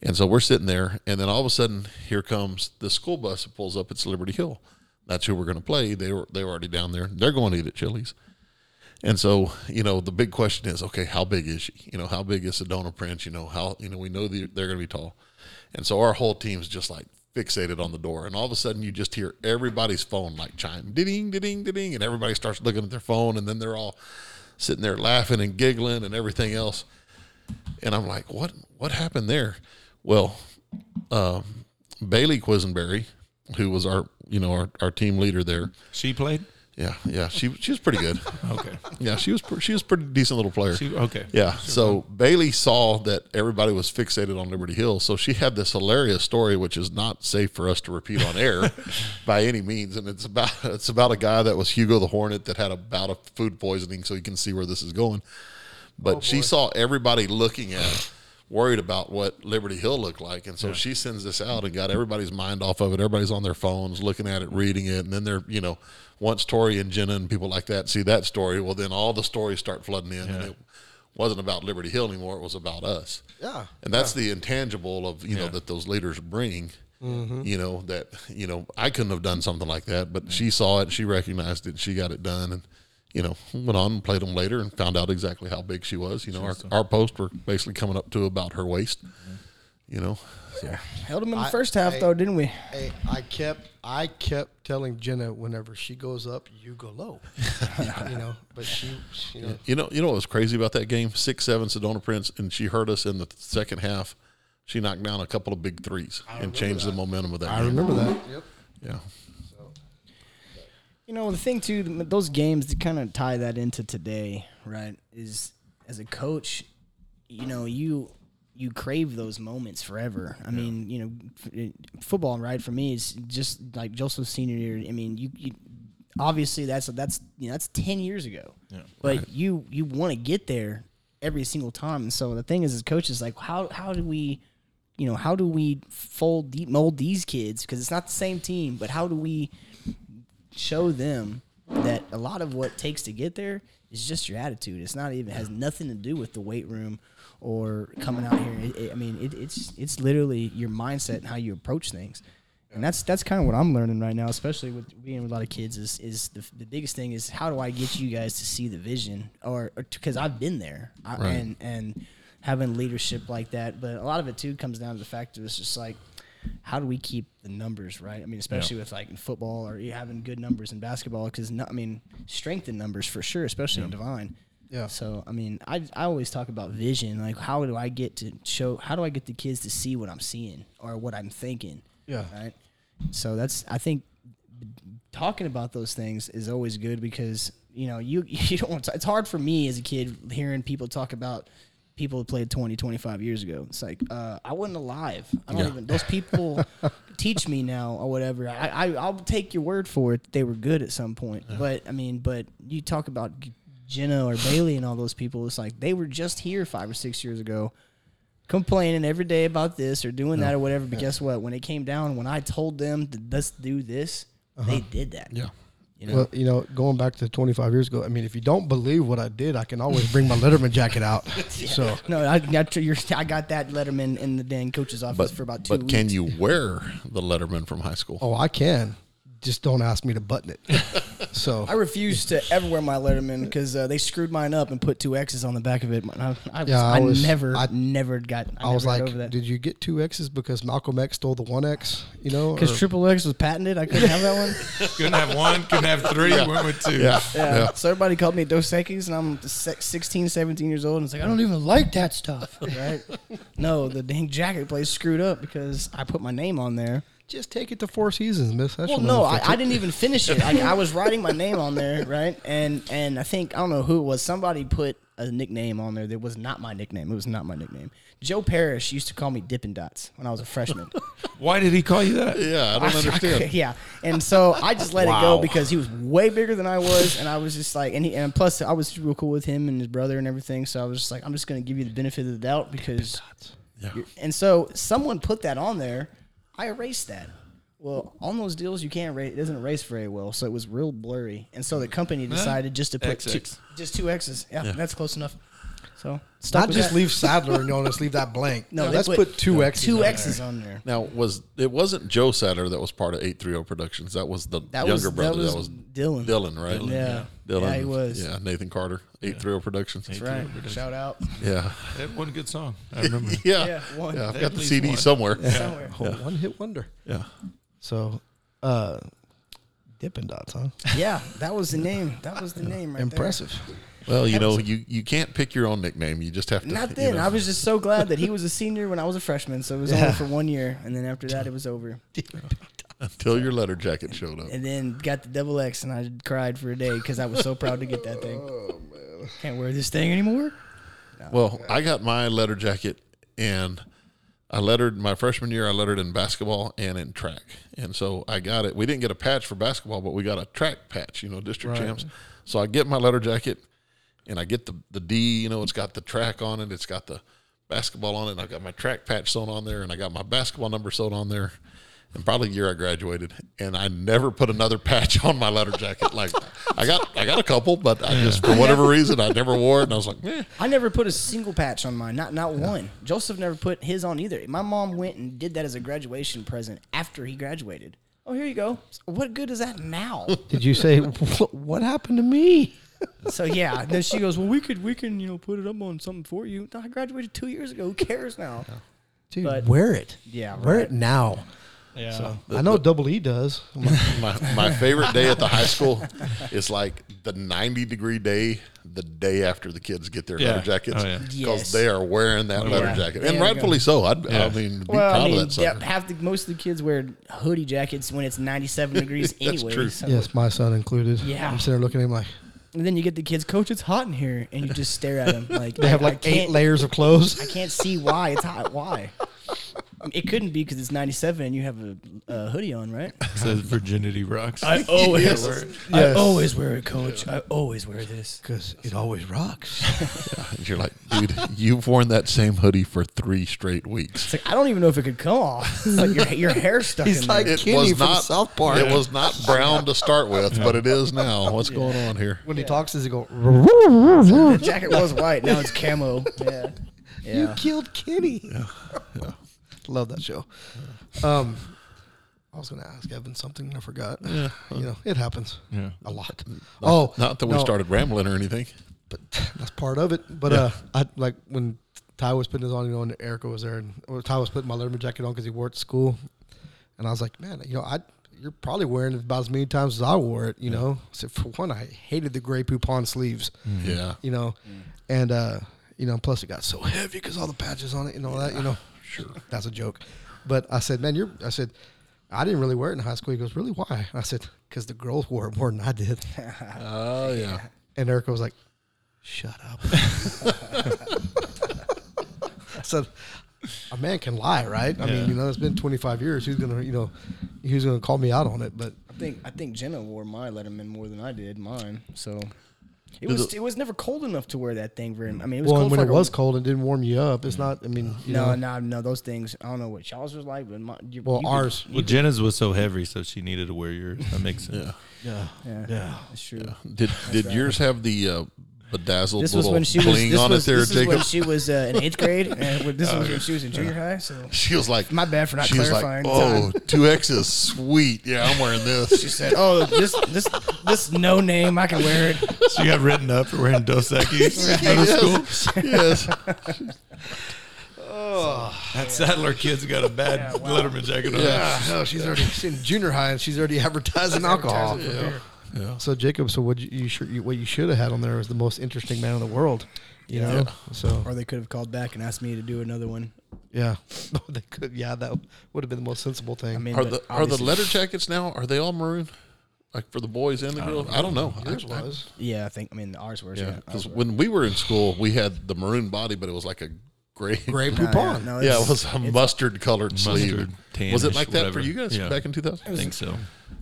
And so we're sitting there, and then all of a sudden, here comes the school bus that pulls up. It's Liberty Hill. That's who we're going to play. They were already down there. They're going to eat at Chili's. And so, you know, the big question is, okay, how big is she? You know, how big is Sedona Prince? You know, how, you know, we know they're going to be tall. And so our whole team's just like fixated on the door. And all of a sudden, you just hear everybody's phone like chime, ding, ding, ding. And everybody starts looking at their phone, and then they're all sitting there laughing and giggling and everything else. And I'm like, what happened there? Well, Bailey Quisenberry, who was our team leader there. She played? Yeah. She was pretty good. Okay. Yeah, she was a pretty decent little player. Yeah. Sure. So Bailey saw that everybody was fixated on Liberty Hill, so she had this hilarious story, which is not safe for us to repeat on air by any means. And it's about a guy that was Hugo the Hornet that had a bout of food poisoning, so you can see where this is going. But she saw everybody looking at it, worried about what Liberty Hill looked like. And so she sends this out and got everybody's mind off of it. Everybody's on their phones, looking at it, reading it. And then they're, you know, once Tori and Jenna and people like that see that story, well, then all the stories start flooding in. Yeah. And it wasn't about Liberty Hill anymore. It was about us. Yeah. And that's the intangible of, you know, that those leaders bring, mm-hmm. you know, that, you know, I couldn't have done something like that, but she saw it, she recognized it, she got it done. And, you know, went on and played them later and found out exactly how big she was. You know, our posts were basically coming up to about her waist, you know. So. Yeah. Held them in the first half, though, didn't we? I kept telling Jenna, whenever she goes up, you go low. You know, but she you know what was crazy about that game? 6'7", Sedona Prince, and she hurt us in the second half. She knocked down a couple of big threes and changed the momentum of that game. I remember that. Yep. Yeah. You know, the thing, too, those games to kind of tie that into today, right, is as a coach, you know, you crave those moments forever. I mean, you know, football, right, for me is just like Joseph's senior year. I mean, you obviously that's 10 years ago. Yeah, but you want to get there every single time. And so the thing is, as coaches, like, how do we, you know, how do we mold these kids? Because it's not the same team, but how do we show them that a lot of what it takes to get there is just your attitude. It's not even has nothing to do with the weight room or coming out here. It's literally your mindset and how you approach things, and that's kind of what I'm learning right now, especially with being with a lot of kids. Is the biggest thing is, how do I get you guys to see the vision, or because I've been there, and having leadership like that. But a lot of it too comes down to the fact that it's just like, how do we keep the numbers right? I mean, especially with like in football or having good numbers in basketball, because I mean, strength in numbers for sure, especially in Divine. Yeah. So, I mean, I always talk about vision. Like, how do I get to show? How do I get the kids to see what I'm seeing or what I'm thinking? Yeah. Right. So that's, I think, talking about those things is always good because you don't want to, it's hard for me as a kid hearing people talk about people who played 20, 25 years ago. It's like, I wasn't alive. I don't even, those people teach me now or whatever. I'll take your word for it. They were good at some point. Yeah. But I mean, but you talk about Jenna or Bailey and all those people. It's like, they were just here 5 or 6 years ago complaining every day about this or doing that or whatever. But guess what? When it came down, when I told them to let's do this, they did that. Yeah. You know? Well, you know, going back to 25 years ago, I mean, if you don't believe what I did, I can always bring my Letterman jacket out. So no, I got that Letterman in the dang coach's office for about 2 weeks. But can you wear the Letterman from high school? Oh, I can. Just don't ask me to button it. So I refuse to ever wear my Letterman because they screwed mine up and put 2 X's on the back of it. I never got over that. Did you get 2 X's because Malcolm X stole the 1X? You know, because Triple X was patented. I couldn't have that one. Couldn't have one. Couldn't have three. Went with two. Yeah. So everybody called me Dos Equis, and I'm 16, 17 years old, and it's like I don't even like that stuff. Right? No, the dang jacket place screwed up because I put my name on there. Just take it to Four Seasons, miss. Well, no, I didn't even finish it. I was writing my name on there, right? And I think, I don't know who it was, somebody put a nickname on there that was not my nickname. It was not my nickname. Joe Parrish used to call me Dippin' Dots when I was a freshman. Why did he call you that? Yeah, I don't understand. And so I just let it go because he was way bigger than I was, and I was just like, and plus I was real cool with him and his brother and everything, so I was just like, I'm just going to give you the benefit of the doubt because... And so someone put that on there. I erased that. Well, on those deals, you can't erase. It doesn't erase very well, so it was real blurry. And so the company decided just to put two X's. Yeah, that's close enough. So not just leave Sadler and let's leave that blank. No, let's put two X's on there. Now it wasn't Joe Sadler that was part of 830 Productions. That was the younger brother. That was Dylan, right? Dylan. Yeah, he was. Yeah, Nathan Carter, 830 Productions. That's right. Shout out. Yeah, they had one good song. I remember. I've got the CD somewhere. Yeah. One hit wonder. Yeah. So, Dippin' Dots, huh? Yeah, that was the name. That was the name. Right. Impressive. There. Well, you can't pick your own nickname. You just have to. Not then. You know. I was just so glad that he was a senior when I was a freshman, so it was only for 1 year, and then after that, it was over. Until your letter jacket showed up. And then got the double X, and I cried for a day because I was so proud to get that thing. Oh, man. Can't wear this thing anymore? No. Well, I got my letter jacket, and I lettered my freshman year. I lettered in basketball and in track. And so I got it. We didn't get a patch for basketball, but we got a track patch, district champs. So I get my letter jacket. And I get the D, it's got the track on it. It's got the basketball on it. And I've got my track patch sewn on there. And I got my basketball number sewn on there. And probably the year I graduated. And I never put another patch on my letter jacket. Like, I got a couple, but I just, for whatever reason, I never wore it. And I was like, eh. I never put a single patch on mine. Not one. Joseph never put his on either. My mom went and did that as a graduation present after he graduated. Oh, here you go. What good is that now? Did you say, what happened to me? So then she goes, well, we can put it up on something for you. No, I graduated 2 years ago. Who cares now? Yeah. Dude, wear it. Yeah, right. Wear it now. Yeah, so, I know Double E does. My favorite day at the high school is like the 90-degree day, the day after the kids get their letter jackets, because they are wearing that letter jacket, and rightfully so. I'd be proud of that. Most of the kids wear hoodie jackets when it's 97 degrees anyway. True. So. Yes, my son included. Yeah, I'm sitting there looking at him like. And then you get the kids, coach, it's hot in here. And you just stare at them. Like, they have like 8 layers of clothes. I can't see why it's hot. Why? It couldn't be because it's 97 and you have a hoodie on, right? It says virginity rocks. I always wear it, coach. Yeah. I always wear this. Because it always rocks. And you're like, dude, you've worn that same hoodie for 3 straight weeks. It's like, I don't even know if it could come off. It's like your hair stuck He's in like there. Kenny from South Park. It was not brown to start with, but it is now. What's going on here? When he talks, does he go? The jacket was white. Now it's camo. Yeah. You killed Kenny. Yeah. Love that show. I was going to ask Evan something and I forgot. Yeah. It happens. Yeah. A lot. Not that we started rambling or anything. But that's part of it. But I like when Ty was putting his on, you know, and Erica was there, and Ty was putting my letterman jacket on because he wore it to school. And I was like, man, you know, you're probably wearing it about as many times as I wore it, you know. So for one, I hated the gray poupon sleeves. Yeah. You know, and, you know, plus it got so heavy because all the patches on it and all that, you know. Sure. That's a joke. But I said, man, I said, I didn't really wear it in high school. He goes, really, why? And I said, because the girls wore it more than I did. Oh, yeah. And Erica was like, shut up. I said, a man can lie, right? I mean, you know, it's been 25 years. Who's gonna, you know, who's gonna call me out on it? But I think Jenna wore my letterman more than I did mine. So it was never cold enough to wear that thing. I mean, it was cold. When it was cold, it didn't warm you up. It's not. I mean, no, those things. I don't know what y'all's was like, but ours. Jenna's was so heavy, so she needed to wear yours. That makes sense. Yeah, that's true. Yeah. Did right. Yours have the? Bedazzled this was when she was when she was in 8th grade, and this was when she was in junior high. So she was like, "My bad for not clarifying." Like, oh, 2X's, sweet. Yeah, I'm wearing this. She said, "Oh, this no name, I can wear it." She got written up for wearing Dos Equis out of school. Yes. Oh, that Sadler kid's got a bad letterman jacket on. Yeah, no, she's in junior high and she's already advertising alcohol. Yeah. So Jacob, what you should have had on there was the most interesting man in the world, you know. Yeah. So or they could have called back and asked me to do another one. Yeah, they could. Yeah, that would have been the most sensible thing. I mean, are the letter jackets now? Are they all maroon, like for the boys and the girls? I don't know. Yours was. Yeah, I think. I mean, ours were. Yeah, because when we were in school, we had the maroon body, but it was like a gray poupon. No, it was a mustard-colored sleeve. Was it like that for you guys back in 2000? I think so.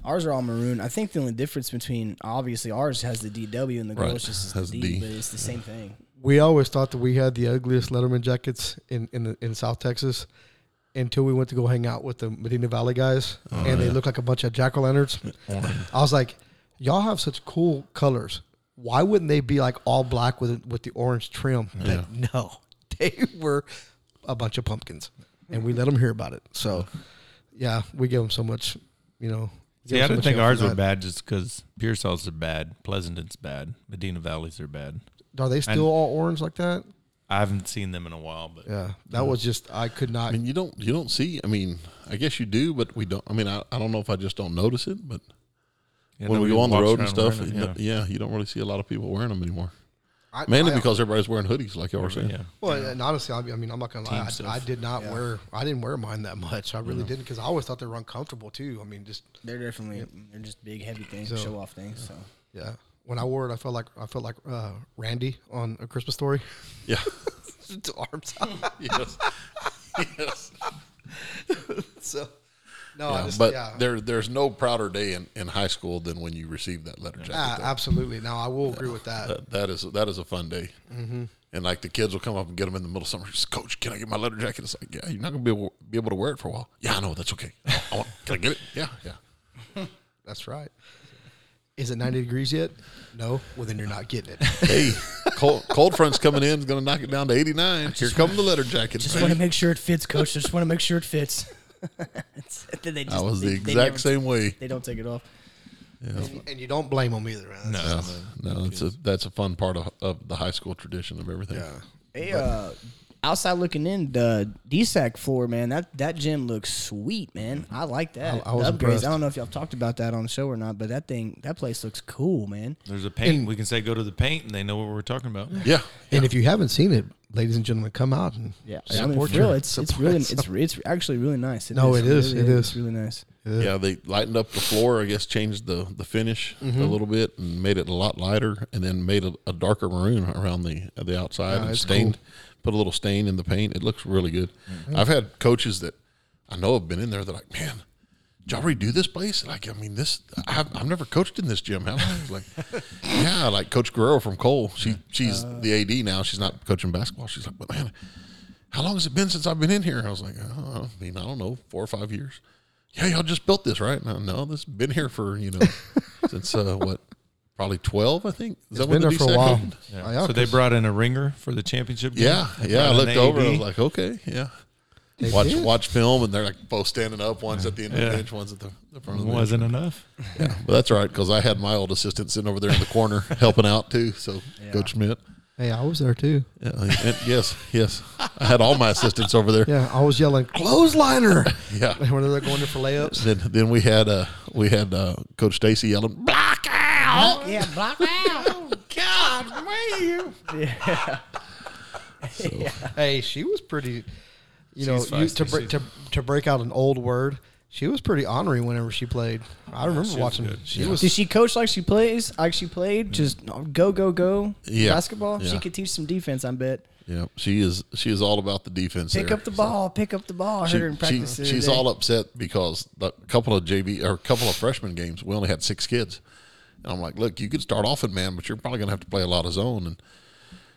Ours are all maroon. I think the only difference between, obviously, ours has the DW and the girls just has the D, but it's the same thing. We always thought that we had the ugliest letterman jackets in South Texas until we went to go hang out with the Medina Valley guys, they looked like a bunch of jack-o'-lanterns. I was like, y'all have such cool colors. Why wouldn't they be like all black with the orange trim? Yeah. But no, they were a bunch of pumpkins, and we let them hear about it. So, yeah, we gave them so much, you know. See, I didn't think ours were bad just because Pearsall's are bad, Pleasanton's bad, Medina Valley's are bad. Are they still all orange like that? I haven't seen them in a while, but that was just I could not. I mean, you don't see. I mean, I guess you do, but we don't. I mean, I don't know if I just don't notice it, but when we go on the road and stuff, you don't really see a lot of people wearing them anymore. Mainly because everybody's wearing hoodies, like y'all were saying. Yeah. Well, and honestly, I mean, I'm not gonna lie. I didn't wear mine that much. I really didn't, because I always thought they were uncomfortable too. I mean, they're definitely they're just big, heavy things, show off things. So when I wore it, I felt like Randy on A Christmas Story. Yeah, arms out. yes. So no, yeah, there's no prouder day in high school than when you receive that letter jacket. Absolutely. No, I will agree with that. That is a fun day. Mm-hmm. And like the kids will come up and get them in the middle of summer. Just, Coach, can I get my letter jacket? It's like, yeah, you're not gonna be able to wear it for a while. Yeah, I know. That's okay. Can I get it? Yeah. That's right. Is it 90 degrees yet? No. Well, then you're not getting it. Hey, cold front's coming in. It's gonna knock it down to 89. Here come the letter jacket. Just want to make sure it fits, Coach. Just want to make sure it fits. I was the exact same way. They don't take it off, and you don't blame them either. Right? No, that's a fun part of the high school tradition of everything. Yeah. Hey, outside looking in, the DSAC floor, man. That gym looks sweet, man. I like that. I was impressed. I don't know if y'all talked about that on the show or not, but that place looks cool, man. There's a paint. And we can say go to the paint, and they know what we're talking about. Yeah. And if you haven't seen it, ladies and gentlemen, come out and support. I mean, it's actually really nice. It is really nice. Yeah, they lightened up the floor. I guess changed the finish a little bit and made it a lot lighter, and then made a darker maroon around the outside and stained. Cool. Put a little stain in the paint. It looks really good. Mm-hmm. I've had coaches that I know have been in there. They're like, man, did y'all redo this place? Like, I mean, I've never coached in this gym. How long? Like, yeah, like Coach Guerrero from Cole. She's the AD now. She's not coaching basketball. She's like, but man, how long has it been since I've been in here? And I was like, I don't know, 4 or 5 years. Yeah, y'all just built this, right? No, this has been here for, since probably 12, I think. Is that when the DSAC opened? Yeah. So they brought in a ringer for the championship game? Yeah. I looked over and I was like, okay, yeah. Watch film, and they're like both standing up. One's at the end of the bench, one's at the front of the bench. Wasn't enough. Yeah, well, that's all right, because I had my old assistant sitting over there in the corner helping out too, so Coach Schmidt. Hey, I was there too. Yes. I had all my assistants over there. Yeah, I was yelling clothesliner. Yeah, when they're going there for layups. Then we had Coach Stacy yelling block out. Yeah, block out. God, man. Yeah. So. Yeah. Hey, she was pretty. To break out an old word. She was pretty ornery whenever she played. I remember watching. Good. She was. Did she coach like she plays? Like she played, just go basketball. Yeah. She could teach some defense, I bet. Yeah, she is all about the defense. Pick up the ball. I heard her in practice. She's all upset because a couple of freshman games, we only had 6 kids, and I'm like, look, you could start off in man, but you're probably gonna have to play a lot of zone. And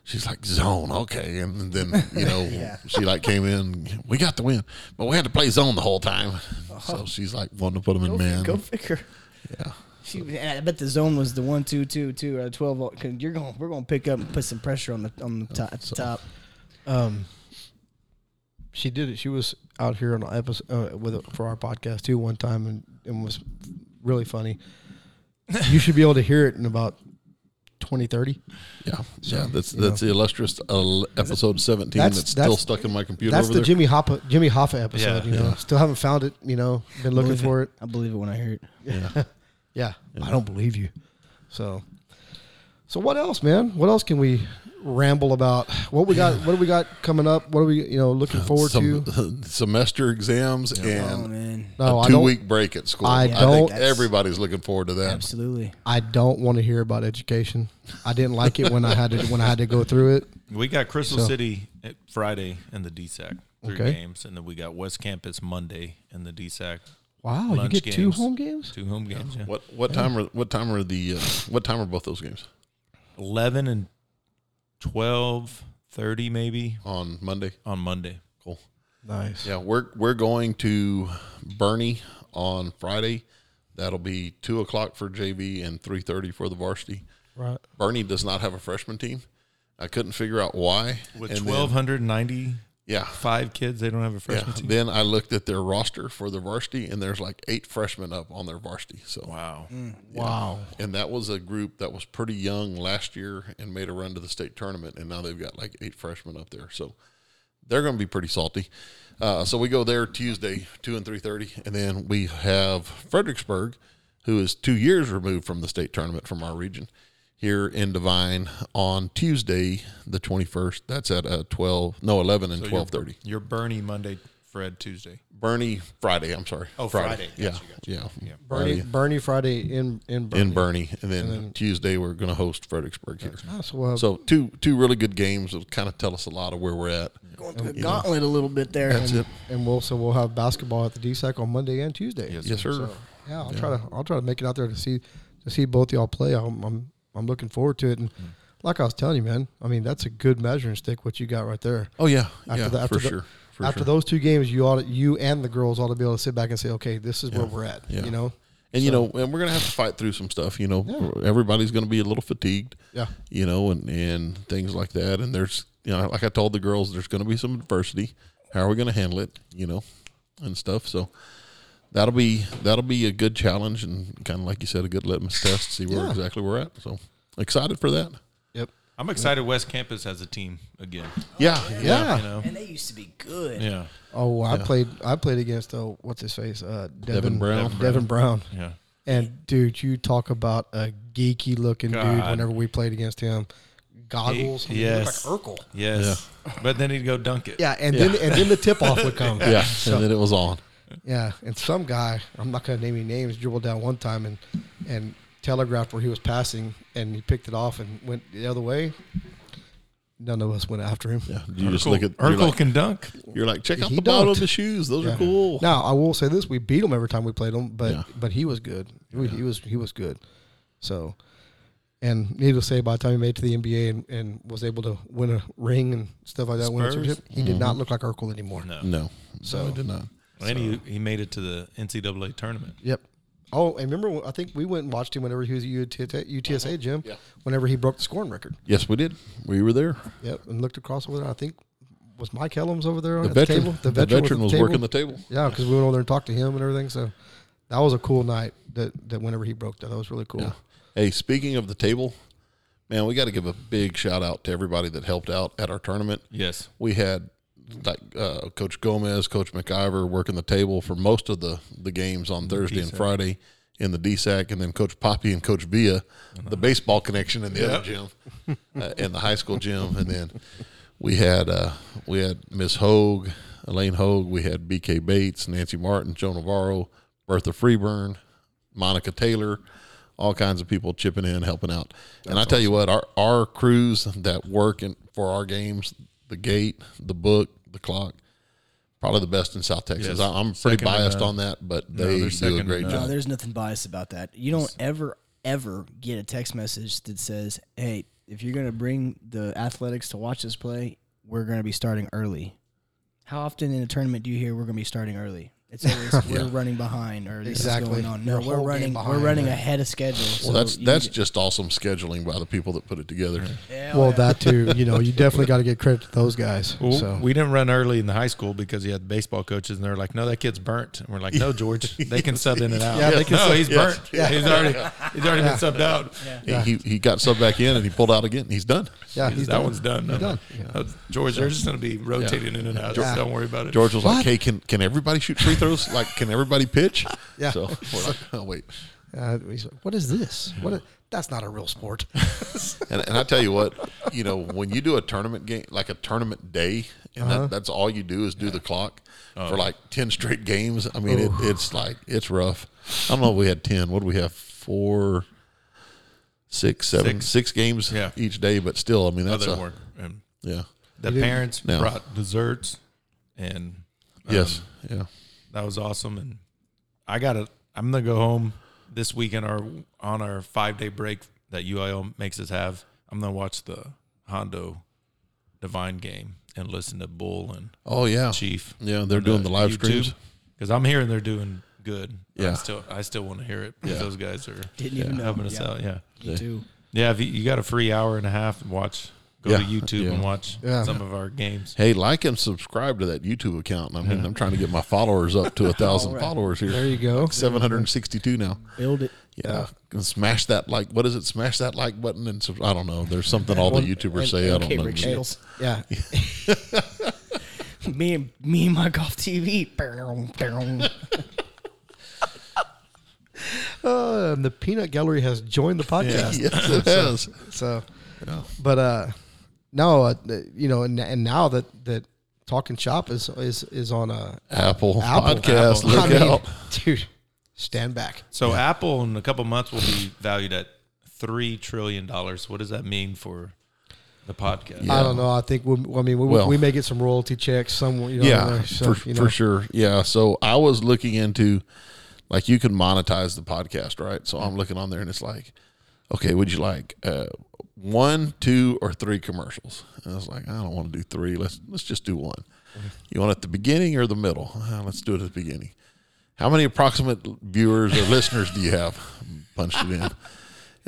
she's like, zone, okay. And then, she came in. We got the win, but we had to play zone the whole time. So she's like wanting to put them in man. Go figure. Yeah. I bet the zone was the 1-2-2-2 or 12. We're going to pick up and put some pressure on the top. She did it. She was out here on an episode for our podcast too one time and was really funny. You should be able to hear it in about 2030. Yeah. So, yeah, that's the illustrious episode 17 that's still stuck in my computer over there. That's the Jimmy Hoffa episode, Still haven't found it, been looking for it. I believe it when I hear it. Yeah. I don't believe you. So what else, man? What else can we ramble about? What do we got coming up? What are we, looking forward to? Semester exams and a 2-week break at school. I think everybody's looking forward to that. Absolutely. I don't want to hear about education. I didn't like it when I had to go through it. We got Crystal City at Friday in the DSAC, 3 games, and then we got West Campus Monday in the DSAC. Wow, you get 2 home games? 2 home games. Yeah. What time are both those games? 11 and 12:30 maybe on Monday. Cool, nice. Yeah, we're going to Bernie on Friday. That'll be 2:00 for JV and 3:30 for the varsity. Right. Bernie does not have a freshman team. I couldn't figure out why. With 1,290. Yeah, 5 kids. They don't have a freshman team. Then I looked at their roster for their varsity, and there's 8 freshmen up on their varsity. So wow! And that was a group that was pretty young last year and made a run to the state tournament, and now they've got 8 freshmen up there. So they're going to be pretty salty. So we go there Tuesday, 2 and 3:30, and then we have Fredericksburg, who is 2 years removed from the state tournament from our region, here in Devine on Tuesday, the 21st. That's at 11 and 12:30. You're Bernie Monday, Fred Tuesday. Bernie Friday. I'm sorry. Oh, Friday. Yeah, gotcha. Yeah. Bernie Friday in Bernie. In Bernie, and then Tuesday we're going to host Fredericksburg here. Nice. Well, so two really good games will kind of tell us a lot of where we're at. Going through the gauntlet a little bit there. That's it. And we'll have basketball at the DSAC on Monday and Tuesday. Yes, sir. So, yeah, I'll try to make it out there to see both y'all play. I'm looking forward to it, and like I was telling you, man, I mean, that's a good measuring stick what you got right there. Oh yeah, After those 2 games, you and the girls ought to be able to sit back and say, okay, this is where we're at. Yeah. And we're gonna have to fight through some stuff. Everybody's gonna be a little fatigued. Yeah, and things like that. And there's, like I told the girls, there's gonna be some adversity. How are we gonna handle it? And stuff. So. That'll be a good challenge and kind of like you said, a good litmus test to see where exactly we're at. So excited for that. Yep, I'm excited. West Campus has a team again. Yeah. And they used to be good. Yeah. Oh, I played against what's his face, Devin Brown. Yeah. And dude, you talk about a geeky looking dude. Whenever we played against him. Goggles. He looked like Urkel. Yes. Yeah. But then he'd go dunk it. Yeah. And then the tip off would come. Yeah. So, and then it was on. Yeah, and some guy, I'm not going to name any names, dribbled down one time and telegraphed where he was passing, and he picked it off and went the other way. None of us went after him. Yeah, you Urkel, just look at Urkel can dunk. You're like, check out the bottom of the shoes; those are cool. Now I will say this: we beat him every time we played him, but he was good. He was good. So, and needless to say, by the time he made it to the NBA and was able to win a ring and stuff like that, win a championship, he did not look like Urkel anymore. No. So he did not. And he made it to the NCAA tournament. Yep. Oh, and remember, I think we went and watched him whenever he was at UTSA gym, whenever he broke the scoring record. Yes, we did. We were there. Yep, and looked across over there. I think was Mike Hellums over there at the table. The veteran was working the table. Yeah, because we went over there and talked to him and everything. So that was a cool night that whenever he broke that was really cool. Yeah. Hey, speaking of the table, man, we got to give a big shout out to everybody that helped out at our tournament. Yes. We had like Coach Gomez, Coach McIver working the table for most of the games on Thursday and Friday in the DSAC, and then Coach Poppy and Coach Bia, the baseball connection in the other gym, in the high school gym. And then we had Miss Hogue, Elaine Hogue. We had BK Bates, Nancy Martin, Joe Navarro, Bertha Freeburn, Monica Taylor, all kinds of people chipping in, helping out. That's and I tell you what, our crews that work in, for our games, the gate, the book, the clock, probably the best in South Texas. Yes. I'm pretty biased on that, but they do a great job. No, there's nothing biased about that. You don't ever get a text message that says, hey, if you're going to bring the athletics to watch this play, we're going to be starting early. How often in a tournament do you hear we're going to be starting early? It's always we're running behind, or this is going on. No, we're running ahead of schedule. Well, so that's just awesome scheduling by the people that put it together. Yeah, well, that too. You know, you definitely got to give credit to those guys. Well, so we didn't run early in the high school because you had baseball coaches, and they're like, "No, that kid's burnt." And we're like, "No, George, they can sub in and out." Yeah, he's burnt. Yeah. He's already been subbed out. Yeah. Yeah. He got subbed back in, and he pulled out again. He's done. Yeah, one's done. He's done. Yeah. George, they're just going to be rotating in and out. Don't worry about it. George was like, "Hey, can everybody shoot free throws? Like, can everybody pitch?" Yeah. So we're like, oh, wait. He's like, what is this? That's not a real sport. and I tell you what, you know, when you do a tournament game, like a tournament day, and that's all you do is do the clock for like 10 straight games. I mean, it's like, it's rough. I don't know if we had 10. What do we have? Six games each day, but still, I mean, that's a, yeah. The parents brought desserts and that was awesome, and I'm gonna go home this weekend on our 5-day break that UIL makes us have. I'm gonna watch the Hondo Divine game and listen to Bull and Chief. Yeah, they're doing the live YouTube streams because I'm hearing they're doing good. Yeah, I still want to hear it because those guys are helping us out. Yeah, you too. Yeah, if you got a free hour and a half to watch. Go to YouTube and watch some of our games. Hey, like and subscribe to that YouTube account. I mean, I'm trying to get my followers up to 1,000 followers here. There you go. Like 762 now. Build it. Yeah. Smash that like. What is it? Smash that like button and I don't know. There's something all the YouTubers say. I don't know. Channels. Yeah. me and my golf TV. The Peanut Gallery has joined the podcast. Yeah. Yes, it has. So. Yeah. But and now that Talking Shop is on a Apple podcast. Apple. Look out, dude! Stand back. So Apple in a couple months will be valued at $3 trillion. What does that mean for the podcast? Yeah. I don't know. I think we may get some royalty checks somewhere. You know, for sure. Yeah. So I was looking into like you can monetize the podcast, right? So I'm looking on there and it's like, okay, would you like 1, 2, or 3 commercials? And I was like, I don't want to do 3. Let's just do one. You want it at the beginning or the middle? Let's do it at the beginning. How many approximate viewers or listeners do you have? Punched it in, and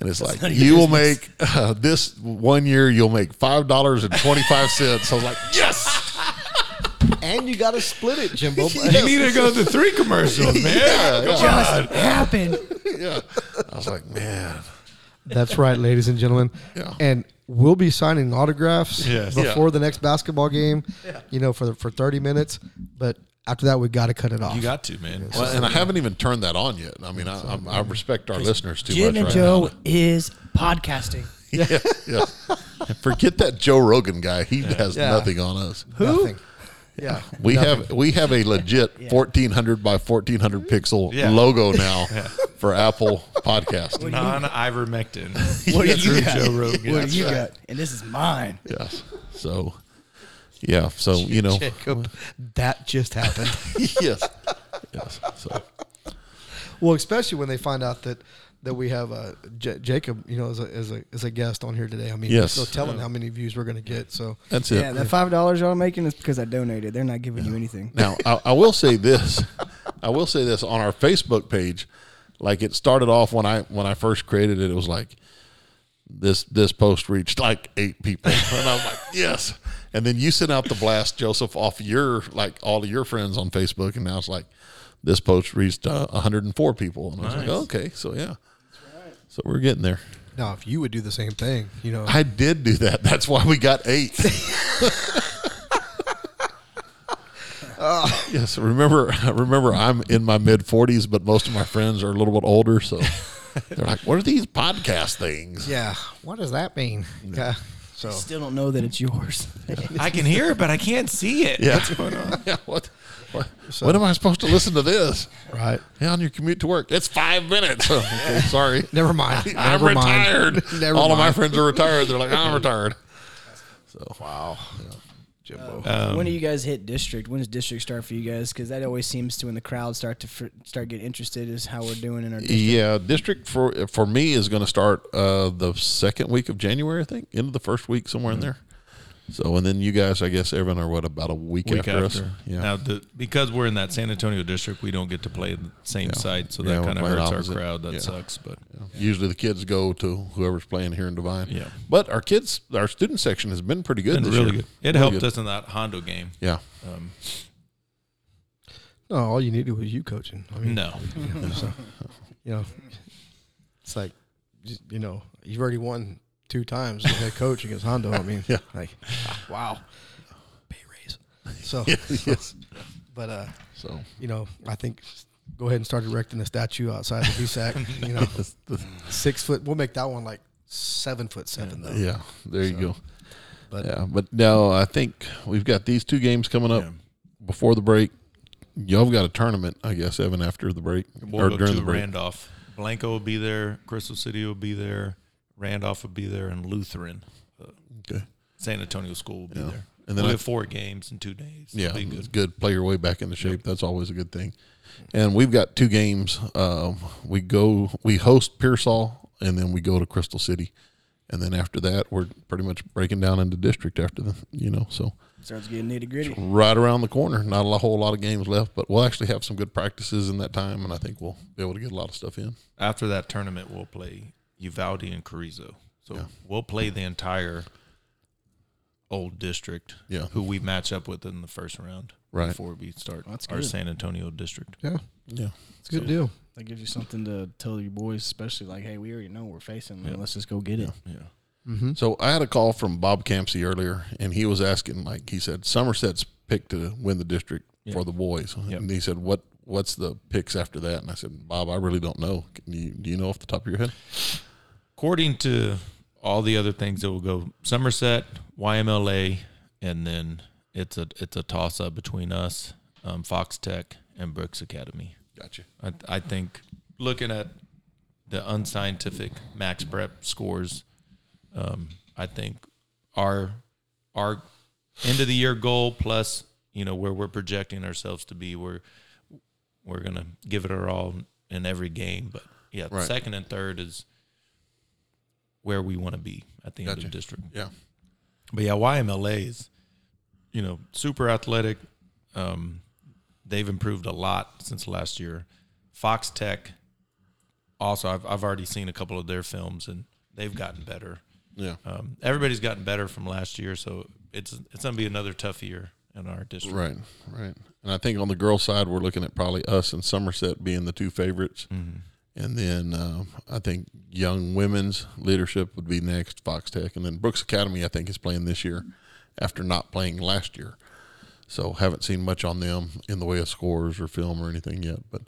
it's like you will make this one year. You'll make $5.25. I was like, yes. And you got to split it, Jimbo. You need to go to 3 commercials, man. Just happened. Yeah, I was like, man. That's right, ladies and gentlemen. Yeah. And we'll be signing autographs before the next basketball game, for 30 minutes. But after that, we've got to cut it off. You got to, man. Well, and I haven't even turned that on yet. I mean, I respect our listeners too much right now. Joe is podcasting. Forget that Joe Rogan guy. He has nothing on us. Who? Nothing. Yeah, we have a legit 1400 by 1400 pixel logo now for Apple Podcast. Non-ivermectin. What do you got? Joe Rogan. What do you got? And this is mine. Yes. So, you know, Jacob, that just happened. Yes. So, well, especially when they find out that we have Jacob, you know, as a guest on here today. I mean, there's no telling how many views we're going to get. So that's it. Yeah, that $5 y'all making is because I donated. They're not giving you anything. Now, I will say this. On our Facebook page, like it started off when I first created it. It was like this post reached like 8 people, and I was like, yes. And then you sent out the blast, Joseph, off your like all of your friends on Facebook, and now it's like this post reached 104 people, and I was like, okay, so yeah. So we're getting there. Now, if you would do the same thing, you know. I did do that. That's why we got 8. Yes, remember, I'm in my mid-40s, but most of my friends are a little bit older, so they're like, what are these podcast things? Yeah, what does that mean? Yeah. So. Still don't know that it's yours. I can hear it, but I can't see it. Yeah. What's going on? Yeah, what? So, when am I supposed to listen to this? Right. Yeah, on your commute to work. It's 5 minutes. Oh, okay, sorry. Never mind. I'm retired. All of my friends are retired. They're like, I'm retired. So, wow. Yeah. Jimbo. When do you guys hit district? When does district start for you guys? Because that always seems to when the crowd start getting interested is how we're doing in our district. Yeah, district for me is going to start the second week of January, I think, end of the first week, somewhere in there. So, and then you guys, I guess, Evan, are what, about a week after us? Yeah. Now, because we're in that San Antonio district, we don't get to play the same side, so that kind of hurts our crowd. That sucks. But usually the kids go to whoever's playing here in Devine. Yeah. But our student section has been pretty good this year. Good. It really helped us in that Hondo game. Yeah. No, all you needed was you coaching. I mean, no. It's like, you've already won 2 times the head coach against Hondo. I mean, wow, pay raise. So, yes. But I think go ahead and start erecting a statue outside the BSAC. The 6 foot. We'll make that one like 7'7" though. Yeah, there you go. But no, I think we've got these 2 games coming up before the break. Y'all have got a tournament, I guess, Evan, after the break. We'll go to Randolph. Blanco will be there. Crystal City will be there. Randolph would be there, and Lutheran, San Antonio School will be there. And then we have 4 games in 2 days. Yeah, it's good. Play your way back into shape. Yep. That's always a good thing. And we've got 2 games. We host Pearsall, and then we go to Crystal City, and then after that, we're pretty much breaking down into district after so. Starts getting nitty-gritty. It's right around the corner. Not a whole lot of games left, but we'll actually have some good practices in that time, and I think we'll be able to get a lot of stuff in. After that tournament, we'll play Uvalde and Carrizo. So we'll play the entire old district who we match up with in the first round before we start our San Antonio district. Yeah. Yeah. It's a good deal. That gives you something to tell your boys, especially like, hey, we already know we're facing them. Let's just go get it. Yeah. Mm-hmm. So I had a call from Bob Campsey earlier, and he was asking, like he said, Somerset's picked to win the district for the boys. Yep. And he said, what's the picks after that? And I said, Bob, I really don't know. Do you know off the top of your head? According to all the other things that will go, Somerset, YMLA, and then it's a toss-up between us, Fox Tech, and Brooks Academy. Gotcha. I think looking at the unscientific max prep scores, I think our end-of-the-year goal plus, where we're projecting ourselves to be, we're going to give it our all in every game. But, second and third is – where we want to be at the end of the district. Yeah. But, YMLA is, super athletic. They've improved a lot since last year. Fox Tech, also, I've already seen a couple of their films, and they've gotten better. Yeah. Everybody's gotten better from last year, so it's going to be another tough year in our district. Right, right. And I think on the girls' side, we're looking at probably us and Somerset being the 2 favorites. Mm-hmm. And then I think young women's leadership would be next, Fox Tech. And then Brooks Academy, I think, is playing this year after not playing last year. So haven't seen much on them in the way of scores or film or anything yet. But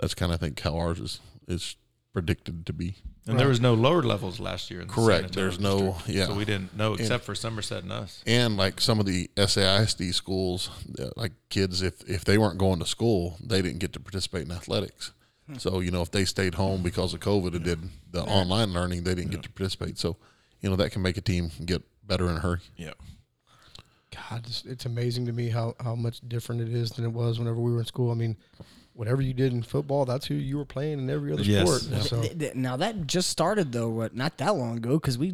that's kind of, I think, how ours is predicted to be. And there was no lower levels last year. In the Correct. There's no – yeah. So we didn't know except for Somerset and us. And like some of the SAISD schools, like kids, if they weren't going to school, they didn't get to participate in athletics. So, if they stayed home because of COVID and did the online learning, they didn't get to participate. So, that can make a team get better in a hurry. Yeah. God, it's amazing to me how much different it is than it was whenever we were in school. I mean, whatever you did in football, that's who you were playing in every other sport. Yes. So. Now, that just started, though, not that long ago because I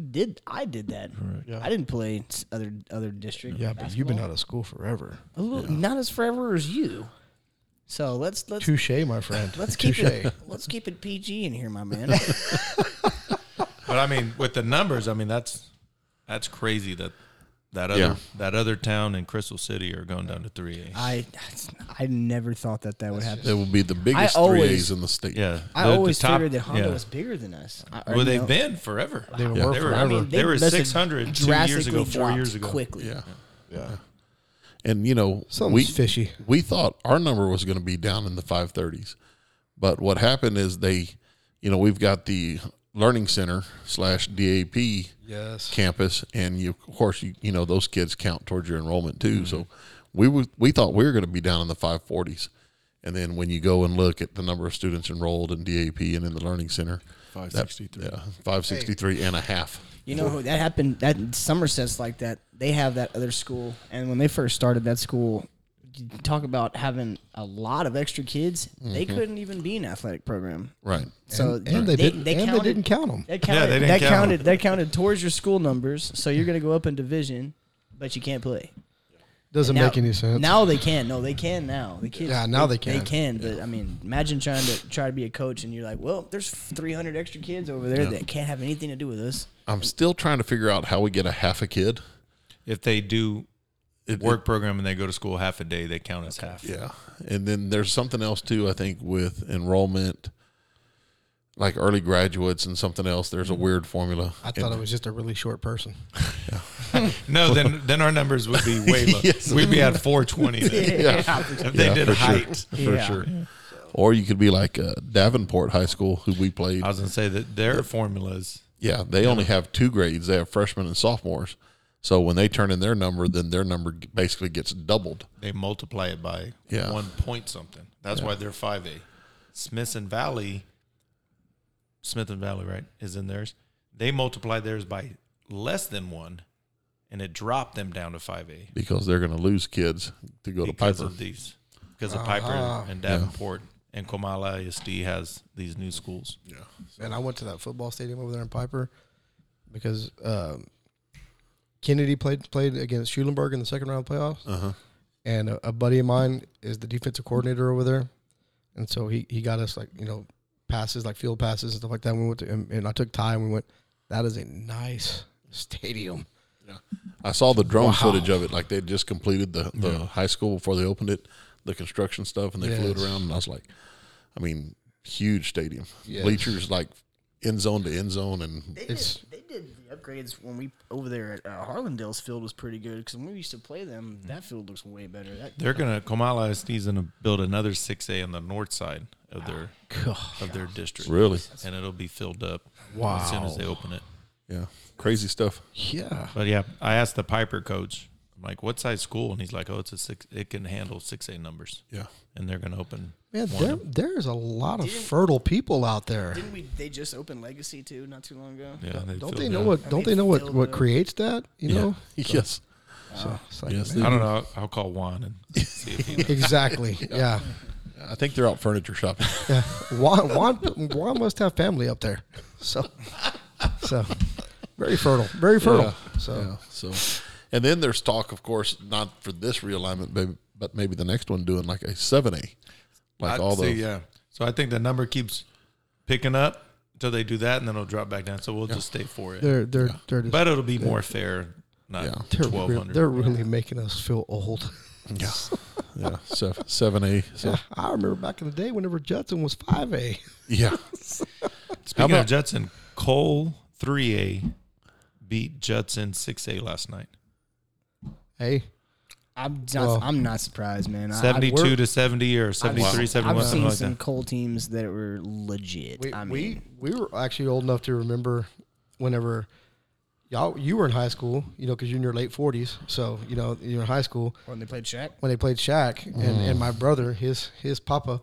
did that. Right. Yeah. I didn't play other district. Yeah, but you've been out of school forever. A little, not as forever as you. So let's touche, my friend. Let's keep it PG in here, my man. But I mean, with the numbers, I mean that's crazy that That other town and Crystal City are going down to 3A. I never thought that would happen. That would be the biggest 3As in the state. Yeah, I always figured that Hondo was bigger than us. They've been forever. They were forever. I mean, they were 600 2 years ago, 4 years ago. Quickly. Yeah. And something's fishy. We thought our number was going to be down in the 530s, but what happened is we've got the Learning Center /DAP campus, and of course those kids count towards your enrollment too. Mm-hmm. So we thought we were going to be down in the 540s, and then when you go and look at the number of students enrolled in DAP and in the Learning Center, 563, 563 and a half. That happened. That Somerset's like that. They have that other school, and when they first started that school, you talk about having a lot of extra kids. Mm-hmm. They couldn't even be an athletic program, right? So they didn't count them. They didn't count them. That counted towards your school numbers. So you're going to go up in division, but you can't play. Doesn't make any sense. Now they can. No, they can now. The kids. Yeah, now they can. They can. But I mean, imagine trying to be a coach and you're like, well, there's 300 extra kids over there that can't have anything to do with us. I'm still trying to figure out how we get a half a kid if they do. Work program and they go to school half a day, they count as half. Yeah. And then there's something else too, I think, with enrollment, like early graduates and something else. There's a weird formula. I thought it was just a really short person. No, then our numbers would be way low. Yes. We'd be at 420 then. If they did height. Sure. For sure. Yeah. Or you could be like Davenport High School, who we played. I was going to say that their formulas. Yeah, they only have two grades. They have freshmen and sophomores. So when they turn in their number, then their number basically gets doubled. They multiply it by 1 point something. That's why they're 5A. Smith and Valley, right, is in theirs. They multiply theirs by less than one, and it dropped them down to 5A. Because they're going to lose kids to go to Piper. Because of Piper and Davenport. And Comala ISD has these new schools. Yeah. And I went to that football stadium over there in Piper because Kennedy played against Schulenburg in the second round playoffs, and a buddy of mine is the defensive coordinator over there, and so he got us passes, like field passes and stuff like that. We went to and I took Ty and we went. That is a nice stadium. Yeah. I saw the drone footage of it. Like they just completed the high school before they opened it, the construction stuff, and they flew it around. And I was like, I mean, huge stadium, bleachers like. End zone to end zone, and they did the upgrades when we over there at Harlandale's field was pretty good because when we used to play them, that field looks way better. They're gonna Comala ISD's gonna build another 6A on the north side of their district, really, and it'll be filled up as soon as they open it. Yeah, crazy stuff. Yeah, but I asked the Piper coach, I'm like, "What size school?" And he's like, "Oh, it's a 6. It can handle 6A numbers." Yeah, and they're gonna open. Man, there's a lot of fertile people out there. Didn't they just opened Legacy too not too long ago? Yeah, don't they know what creates that? You know? Yes. So, I don't know. I'll call Juan and see if he knows. Exactly. Yeah. I think they're out furniture shopping. Yeah. Juan must have family up there. So very fertile. Very fertile. Yeah. So and then there's talk, of course, not for this realignment, but maybe the next one doing like a 7A. Like all those. So I think the number keeps picking up until they do that, and then it'll drop back down. So we'll just stay for it. They're but it'll be more fair, not 1,200. They're really making us feel old. Yeah. Yeah. 7A. So. Yeah, I remember back in the day whenever Judson was 5A. Yeah. Speaking of Judson, Cole 3A beat Judson 6A last night. Hey. I'm not surprised, man. 72 to 70 or 73, 71. I've seen some Cole teams that were legit. We were actually old enough to remember whenever you were in high school, because you're in your late 40s. So, you're in high school. When they played Shaq and my brother, his papa,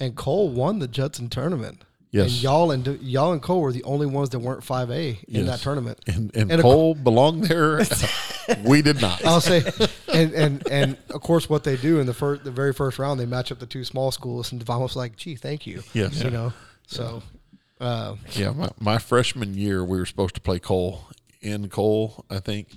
and Cole won the Judson tournament. Yes. And y'all and Cole were the only ones that weren't 5A in that tournament. And Cole belonged there. We did not. I'll say, and of course, what they do in the very first round, they match up the two small schools, and Devon was like, "Gee, thank you." Yes. So. My freshman year, we were supposed to play Cole in Cole, I think.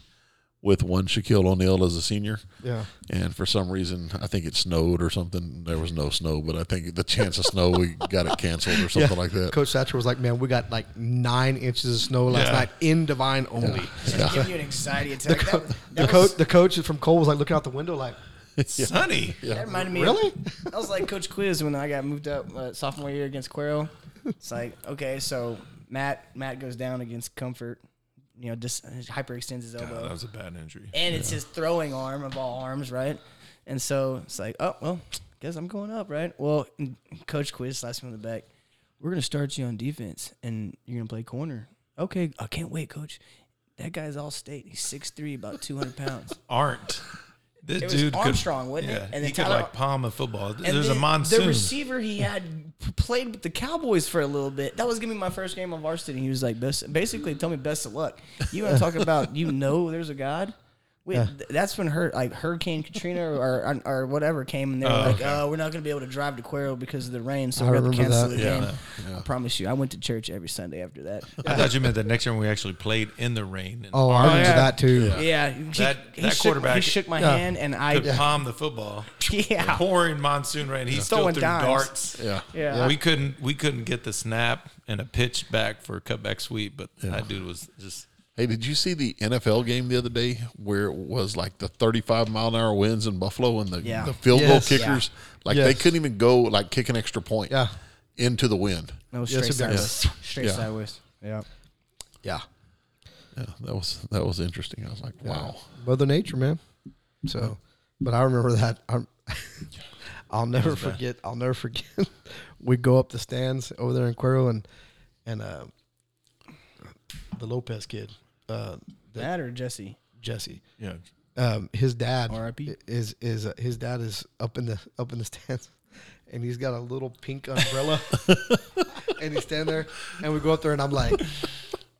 with one Shaquille O'Neal as a senior. Yeah. And for some reason, I think it snowed or something. There was no snow, but I think the chance of snow, we got it canceled or something like that. Coach Satcher was like, man, we got like 9 inches of snow last night in Divine only. It's giving you an anxiety attack. The coach from Cole was like looking out the window like, it's sunny. Yeah. That reminded me. Really? I was like Coach Quiz when I got moved up sophomore year against Cuero. It's like, okay, so Matt goes down against Comfort. You know, just hyperextends his elbow. That was a bad injury. And it's his throwing arm of all arms, right? And so it's like, oh, well, guess I'm going up, right? Well, Coach Quiz slaps me in the back. We're going to start you on defense, and you're going to play corner. Okay, I can't wait, Coach. That guy's all-state. He's 6'3", about 200 pounds. Aren't. This it dude was Armstrong, wasn't it? And he could, like, palm a football. There's a monsoon. The receiver he had played with the Cowboys for a little bit. That was going to be my first game on varsity. He was like, basically, tell me best of luck. You want to talk about, you know, there's a God? Wait, that's when Hurricane Katrina or whatever came, and they were we're not going to be able to drive to Cuero because of the rain, so we're going to cancel the game. Yeah. I promise you, I went to church every Sunday after that. I thought you meant the next year when we actually played in the rain. And I remember that too. Yeah. That quarterback. He shook my hand, and I could palm the football. Yeah. Pouring monsoon rain. He still threw darts. Yeah. Yeah. We couldn't get the snap and a pitch back for a cutback sweep, but that dude was just... Hey, did you see the NFL game the other day where it was like the 35-mile-an-hour winds in Buffalo and the field goal kickers? Yeah. Like they couldn't even go like kick an extra point into the wind. No, straight sideways. Straight sideways. Yeah. Yeah. Yeah, that was interesting. I was like, wow. Mother Nature, man. So, but I remember that. I'll never forget. We go up the stands over there in Cuero and the Lopez kid. Dad or Jesse? Jesse. Yeah. His dad. R.I.P. His dad is up in the stands, and he's got a little pink umbrella, and he's standing there, and we go up there, and I'm like,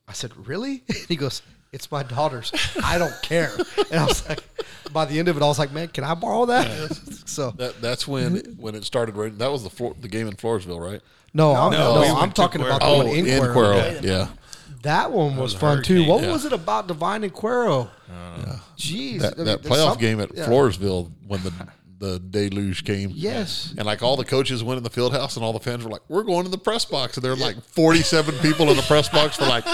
I said, really? And he goes, it's my daughter's. I don't care. And I was like, by the end of it, I was like, man, can I borrow that? Yeah. So that's when it started raining. That was the game in Floresville, right? No, I'm talking about the one in Cuero. Yeah. That one was fun, too. What was it about Divine and Cuero? Yeah. Jeez. That playoff game at Floresville when the deluge came. Yes. And, like, all the coaches went in the field house, and all the fans were like, we're going to the press box. And there were, like, 47 people in the press box for, like,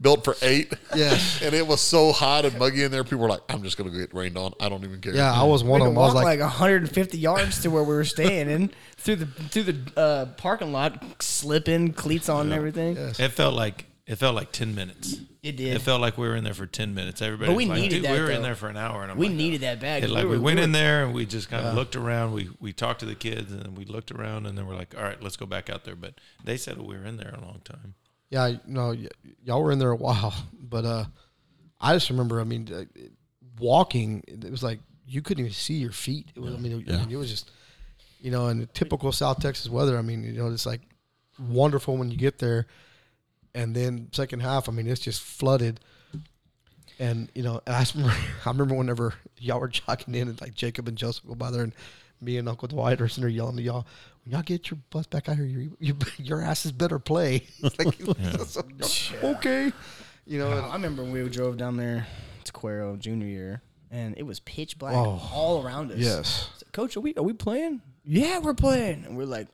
built for 8. Yes. And it was so hot and muggy in there. People were like, I'm just going to get rained on. I don't even care. Yeah, I was one of them. I was like 150 yards to where we were staying in through the parking lot, slipping, cleats on and everything. Yes. It felt like 10 minutes. It did. It felt like we were in there for 10 minutes. Everybody but we was like, dude, we were in there for an hour. And I'm needed that bag. We went in there, and we just kind of looked around. We talked to the kids, and then we looked around, and then we're like, all right, let's go back out there. But they said we were in there a long time. Yeah, no, y'all were in there a while. But I just remember, I mean, walking, it was like you couldn't even see your feet. It was, yeah. I mean, it was just, you know, in typical South Texas weather, I mean, you know, it's like wonderful when you get there. And then second half, I mean, it's just flooded. And, you know, I remember whenever y'all were jogging in and, like, Jacob and Joseph go by there and me and Uncle Dwight are sitting there yelling to y'all, when y'all get your bus back out here, your asses better play. Like, okay. You know, I remember when we drove down there to Cuero junior year, and it was pitch black all around us. Yes. So, Coach, are we playing? Yeah, we're playing. And we're like,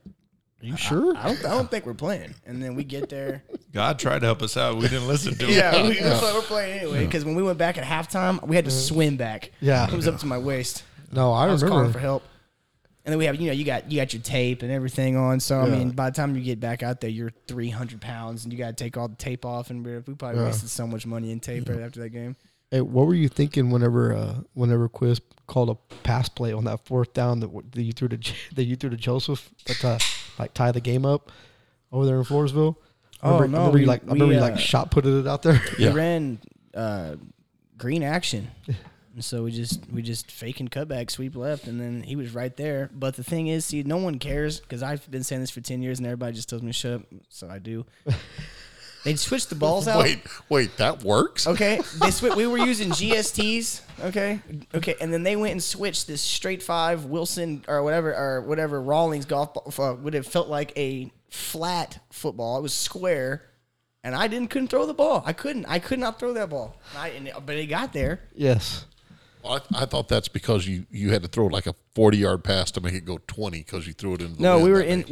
are you sure? I don't think we're playing. And then we get there. God tried to help us out. We didn't listen to him. Yeah, we're playing anyway. Because when we went back at halftime, we had to swim back. Yeah, it was up to my waist. No, I remember. Was calling for help. And then we have, you know, you got your tape and everything on. So I mean, by the time you get back out there, you're 300 pounds, and you got to take all the tape off. And we probably wasted so much money in tape right after that game. Hey, what were you thinking whenever Quiz called a pass play on that fourth down that you threw to Joseph? But, like, tie the game up over there in Floresville. I remember you shot putted it out there. We ran green action. And so we just faking cutback, sweep left, and then he was right there. But the thing is, see, no one cares, because I've been saying this for 10 years, and everybody just tells me to shut up, so I do. They'd switch the balls out. Wait, that works? Okay. We were using GSTs, okay, and then they went and switched this straight five Wilson or whatever Rawlings golf ball, would have felt like a flat football. It was square, And I couldn't throw the ball. I could not throw that ball. But it got there. Yes. Well, I thought that's because you had to throw like a 40-yard pass to make it go 20 because you threw it into the No, we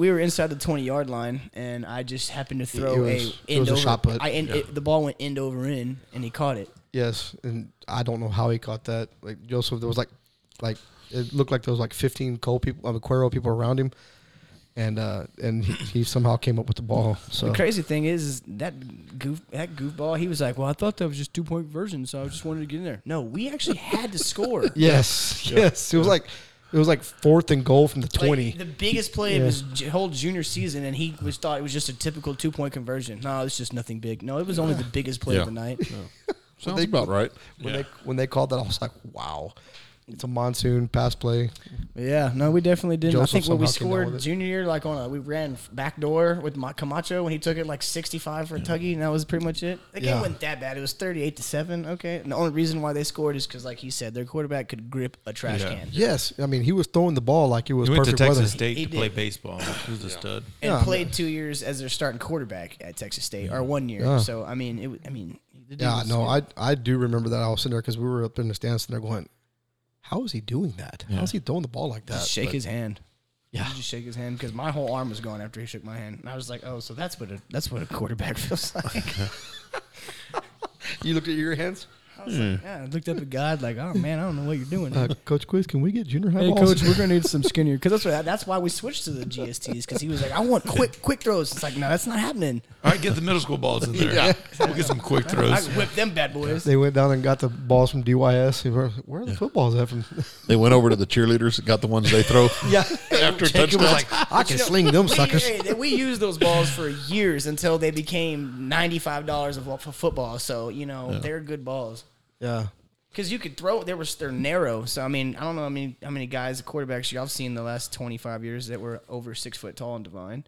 were inside the 20-yard line, and I just happened to throw it was a shot put. The ball went end over end, and he caught it. Yes, and I don't know how he caught that. Like Joseph, there was like it looked like there was like 15 Cuero people around him. And he somehow came up with the ball. So the crazy thing is that goofball, he was like, well, I thought that was just 2-point conversion, so I just wanted to get in there. No, we actually had to score. Yes. It was like fourth and goal from the 20. Like the biggest play of his whole junior season, and he thought it was just a typical 2-point conversion. No, it's just nothing big. No, it was only the biggest play of the night. Yeah. Sounds about right. When they called that, I was like, wow. It's a monsoon pass play. Yeah, no, we definitely didn't. Joseph, I think when we scored junior year, we ran back door with Camacho, and he took it like 65 for a tuggy, and that was pretty much it. The game wasn't that bad. It was 38-7. Okay, and the only reason why they scored is because, like he said, their quarterback could grip a trash can. Yes, I mean he was throwing the ball like it was perfect weather. He went to Texas State to play baseball. He was a stud and played 2 years as their starting quarterback at Texas State, or 1 year. Yeah. So I mean, I do remember that. I was sitting there because we were up in the stands and they're going, how is he doing that? Yeah. How is he throwing the ball like that? Shake his hand. Yeah, you just shake his hand because my whole arm was gone after he shook my hand, and I was like, "Oh, so that's what a quarterback feels like." You looked at your hands. I was like, "Yeah." I looked up at God like, "Oh man, I don't know what you're doing." Coach Quiz, can we get junior high balls? Coach, we're gonna need some skinnier because that's why we switched to the GSTs because he was like, "I want quick throws." It's like, no, that's not happening. All right, get the middle school balls in there. Yeah, we'll get some quick throws. I whipped them bad boys. They went down and got the balls from DYS. Where are the footballs at from? They went over to the cheerleaders and got the ones they throw. Yeah, after touchdown, like I can sling them suckers. We used those balls for years until they became $95 of football. So they're good balls. Yeah, because you could throw. They're narrow. So I mean, I don't know. I mean, how many guys, quarterbacks y'all have seen in the last 25 years that were over 6 foot tall and divine?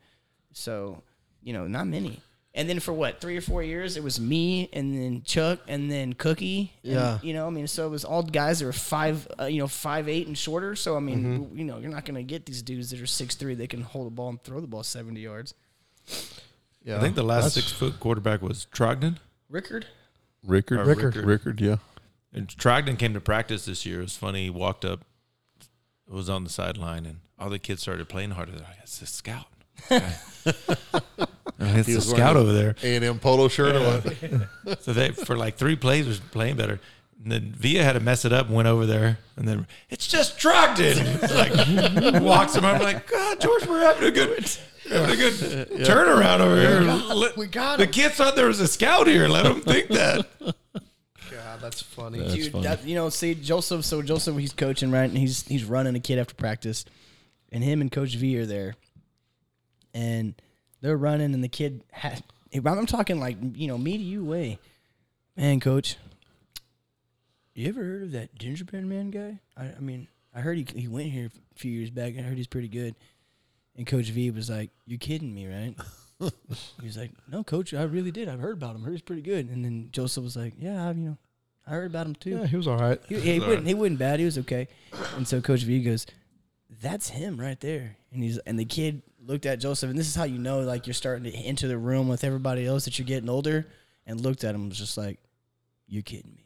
So, not many. And then for 3 or 4 years, it was me, and then Chuck, and then Cookie. And, so it was all guys that were 5'8" and shorter. So I mean, you're not gonna get these dudes that are 6'3" that can hold a ball and throw the ball 70 yards. Yeah, I think the last 6 foot quarterback was Trogdon. Rickard, yeah. And Trogdon came to practice this year. It was funny. He walked up, was on the sideline, and all the kids started playing harder. They're like, it's a scout. It's a scout over there. A&M polo shirt on. So they, for like 3 plays, was playing better. And then Villa had to mess it up and went over there. And then, it's just Trogdon. It's like, walks him. I'm like, God, George, we're having a good turnaround over here. We got him. The kids thought there was a scout here. Let them think that. God, that's funny. Dude, Joseph, he's coaching, right? And he's running a kid after practice. And him and Coach V are there. And they're running, and the kid had, I'm talking like, me to you way. Man, Coach, you ever heard of that gingerbread man guy? I mean, I heard he went here a few years back, and I heard he's pretty good. And Coach V was like, you're kidding me, right? He was like, no, Coach, I really did. I've heard about him. I heard he's pretty good. And then Joseph was like, yeah, I heard about him too. Yeah, he was all right. He wasn't bad. He was okay. And so Coach V goes, that's him right there. And the kid looked at Joseph, and this is how you know, like, you're starting to enter the room with everybody else that you're getting older, and looked at him and was just like, you're kidding me.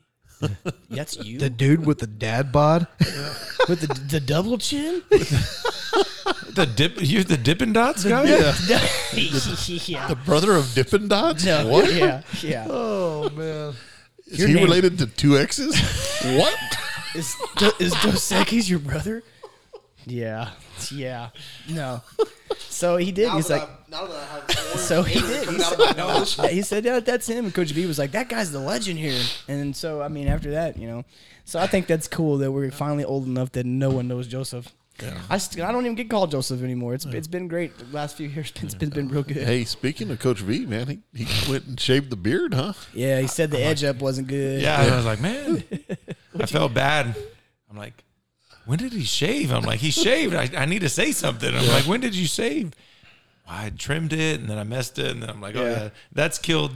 That's you? The dude with the dad bod? With the double chin? You're the Dippin' Dots guy? The brother of Dippin' Dots? No, what? Yeah. Oh, man. Is he related to 2 exes? What? Is Dos Equis your brother? Yeah. No. So he did. He's like, so he did. He said, yeah, that's him. And Coach B was like, that guy's the legend here. And so, I mean, after that, so I think that's cool that we're finally old enough that no one knows Joseph. Yeah. I don't even get called Joseph anymore. It's been great the last few years. It's been real good. Hey, speaking of Coach V, man, he went and shaved the beard, huh? Yeah, he said the edge up wasn't good. Yeah, I was like, man, I felt bad. I'm like, when did he shave? I'm like, he shaved. I need to say something. I'm like, when did you shave? Well, I trimmed it, and then I messed it, and then I'm like, that's killed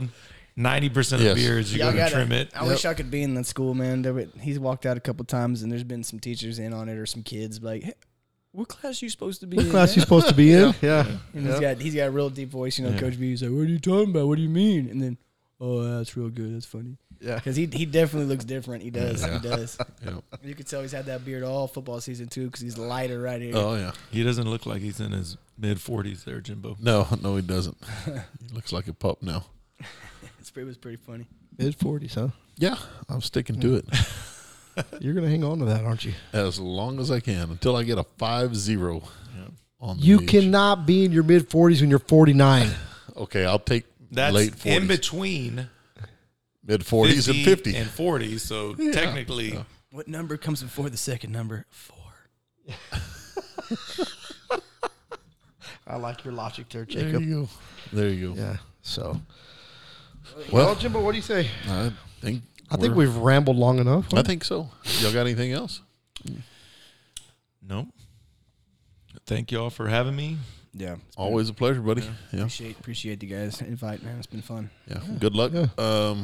90% of beards. You got to trim it. I wish I could be in that school, man. He's walked out a couple times, and there's been some teachers in on it or some kids like, hey, what class are you supposed to be in? What class are you supposed to be in? Yeah. And he's got a real deep voice. You know, Coach B is like, what are you talking about? What do you mean? And then, oh, that's real good. That's funny. Yeah. Because he definitely looks different. He does. Yeah. He does. Yeah. You can tell he's had that beard all football season, too, because he's lighter right here. Oh, yeah. He doesn't look like he's in his mid-40s there, Jimbo. No, he doesn't. He looks like a pup now. It was pretty funny. Mid-40s, huh? Yeah. I'm sticking to it. You're going to hang on to that, aren't you? As long as I can, until I get a 5-0 on the You cannot be in your mid-40s when you're 49. Okay, I'll take that's late 40s. In between mid-40s and 50. And 40, so technically. Yeah. What number comes before the second number? 4. I like your logic there, Jacob. There you go. Yeah, so. Well, Jimbo, what do you say? I think we've rambled long enough. I think so. Y'all got anything else? No. Thank y'all for having me. Yeah. Always a pleasure, buddy. Yeah. Appreciate you guys invite, man. It's been fun. Yeah. Good luck. Yeah.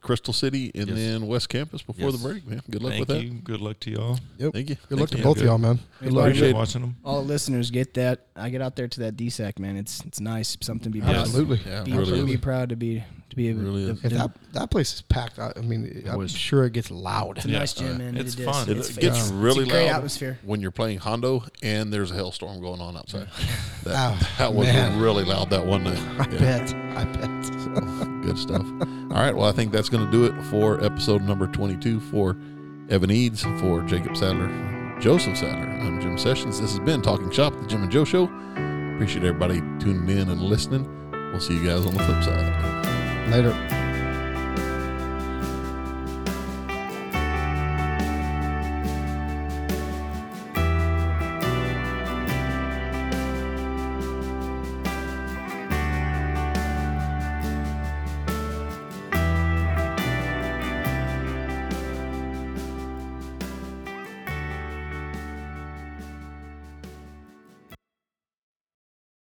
Crystal City and then West Campus before the break, man. Good luck with that. Thank you. Good luck to y'all. Yep. Thank you. Good luck to both of y'all, man. Good luck. Appreciate watching them. All the listeners get that. I get out there to that DSAC, man. It's nice. Something to be proud of. Absolutely. Yeah, be proud to be able to. That place is packed. I mean, I'm sure it gets loloud. It's a nice gym, man. It's fun. It gets really loud. Great atmosphere when you're playing Hondo and there's a hailstorm going on outside. That was really loud that one night. I bet. So, good stuff. All right. Well, I think that's going to do it for episode number 22 for Evan Eads, for Jacob Sadler, Joseph Sadler. I'm Jim Sessions. This has been Talking Shop, the Jim and Joe Show. Appreciate everybody tuning in and listening. We'll see you guys on the flip side. Later.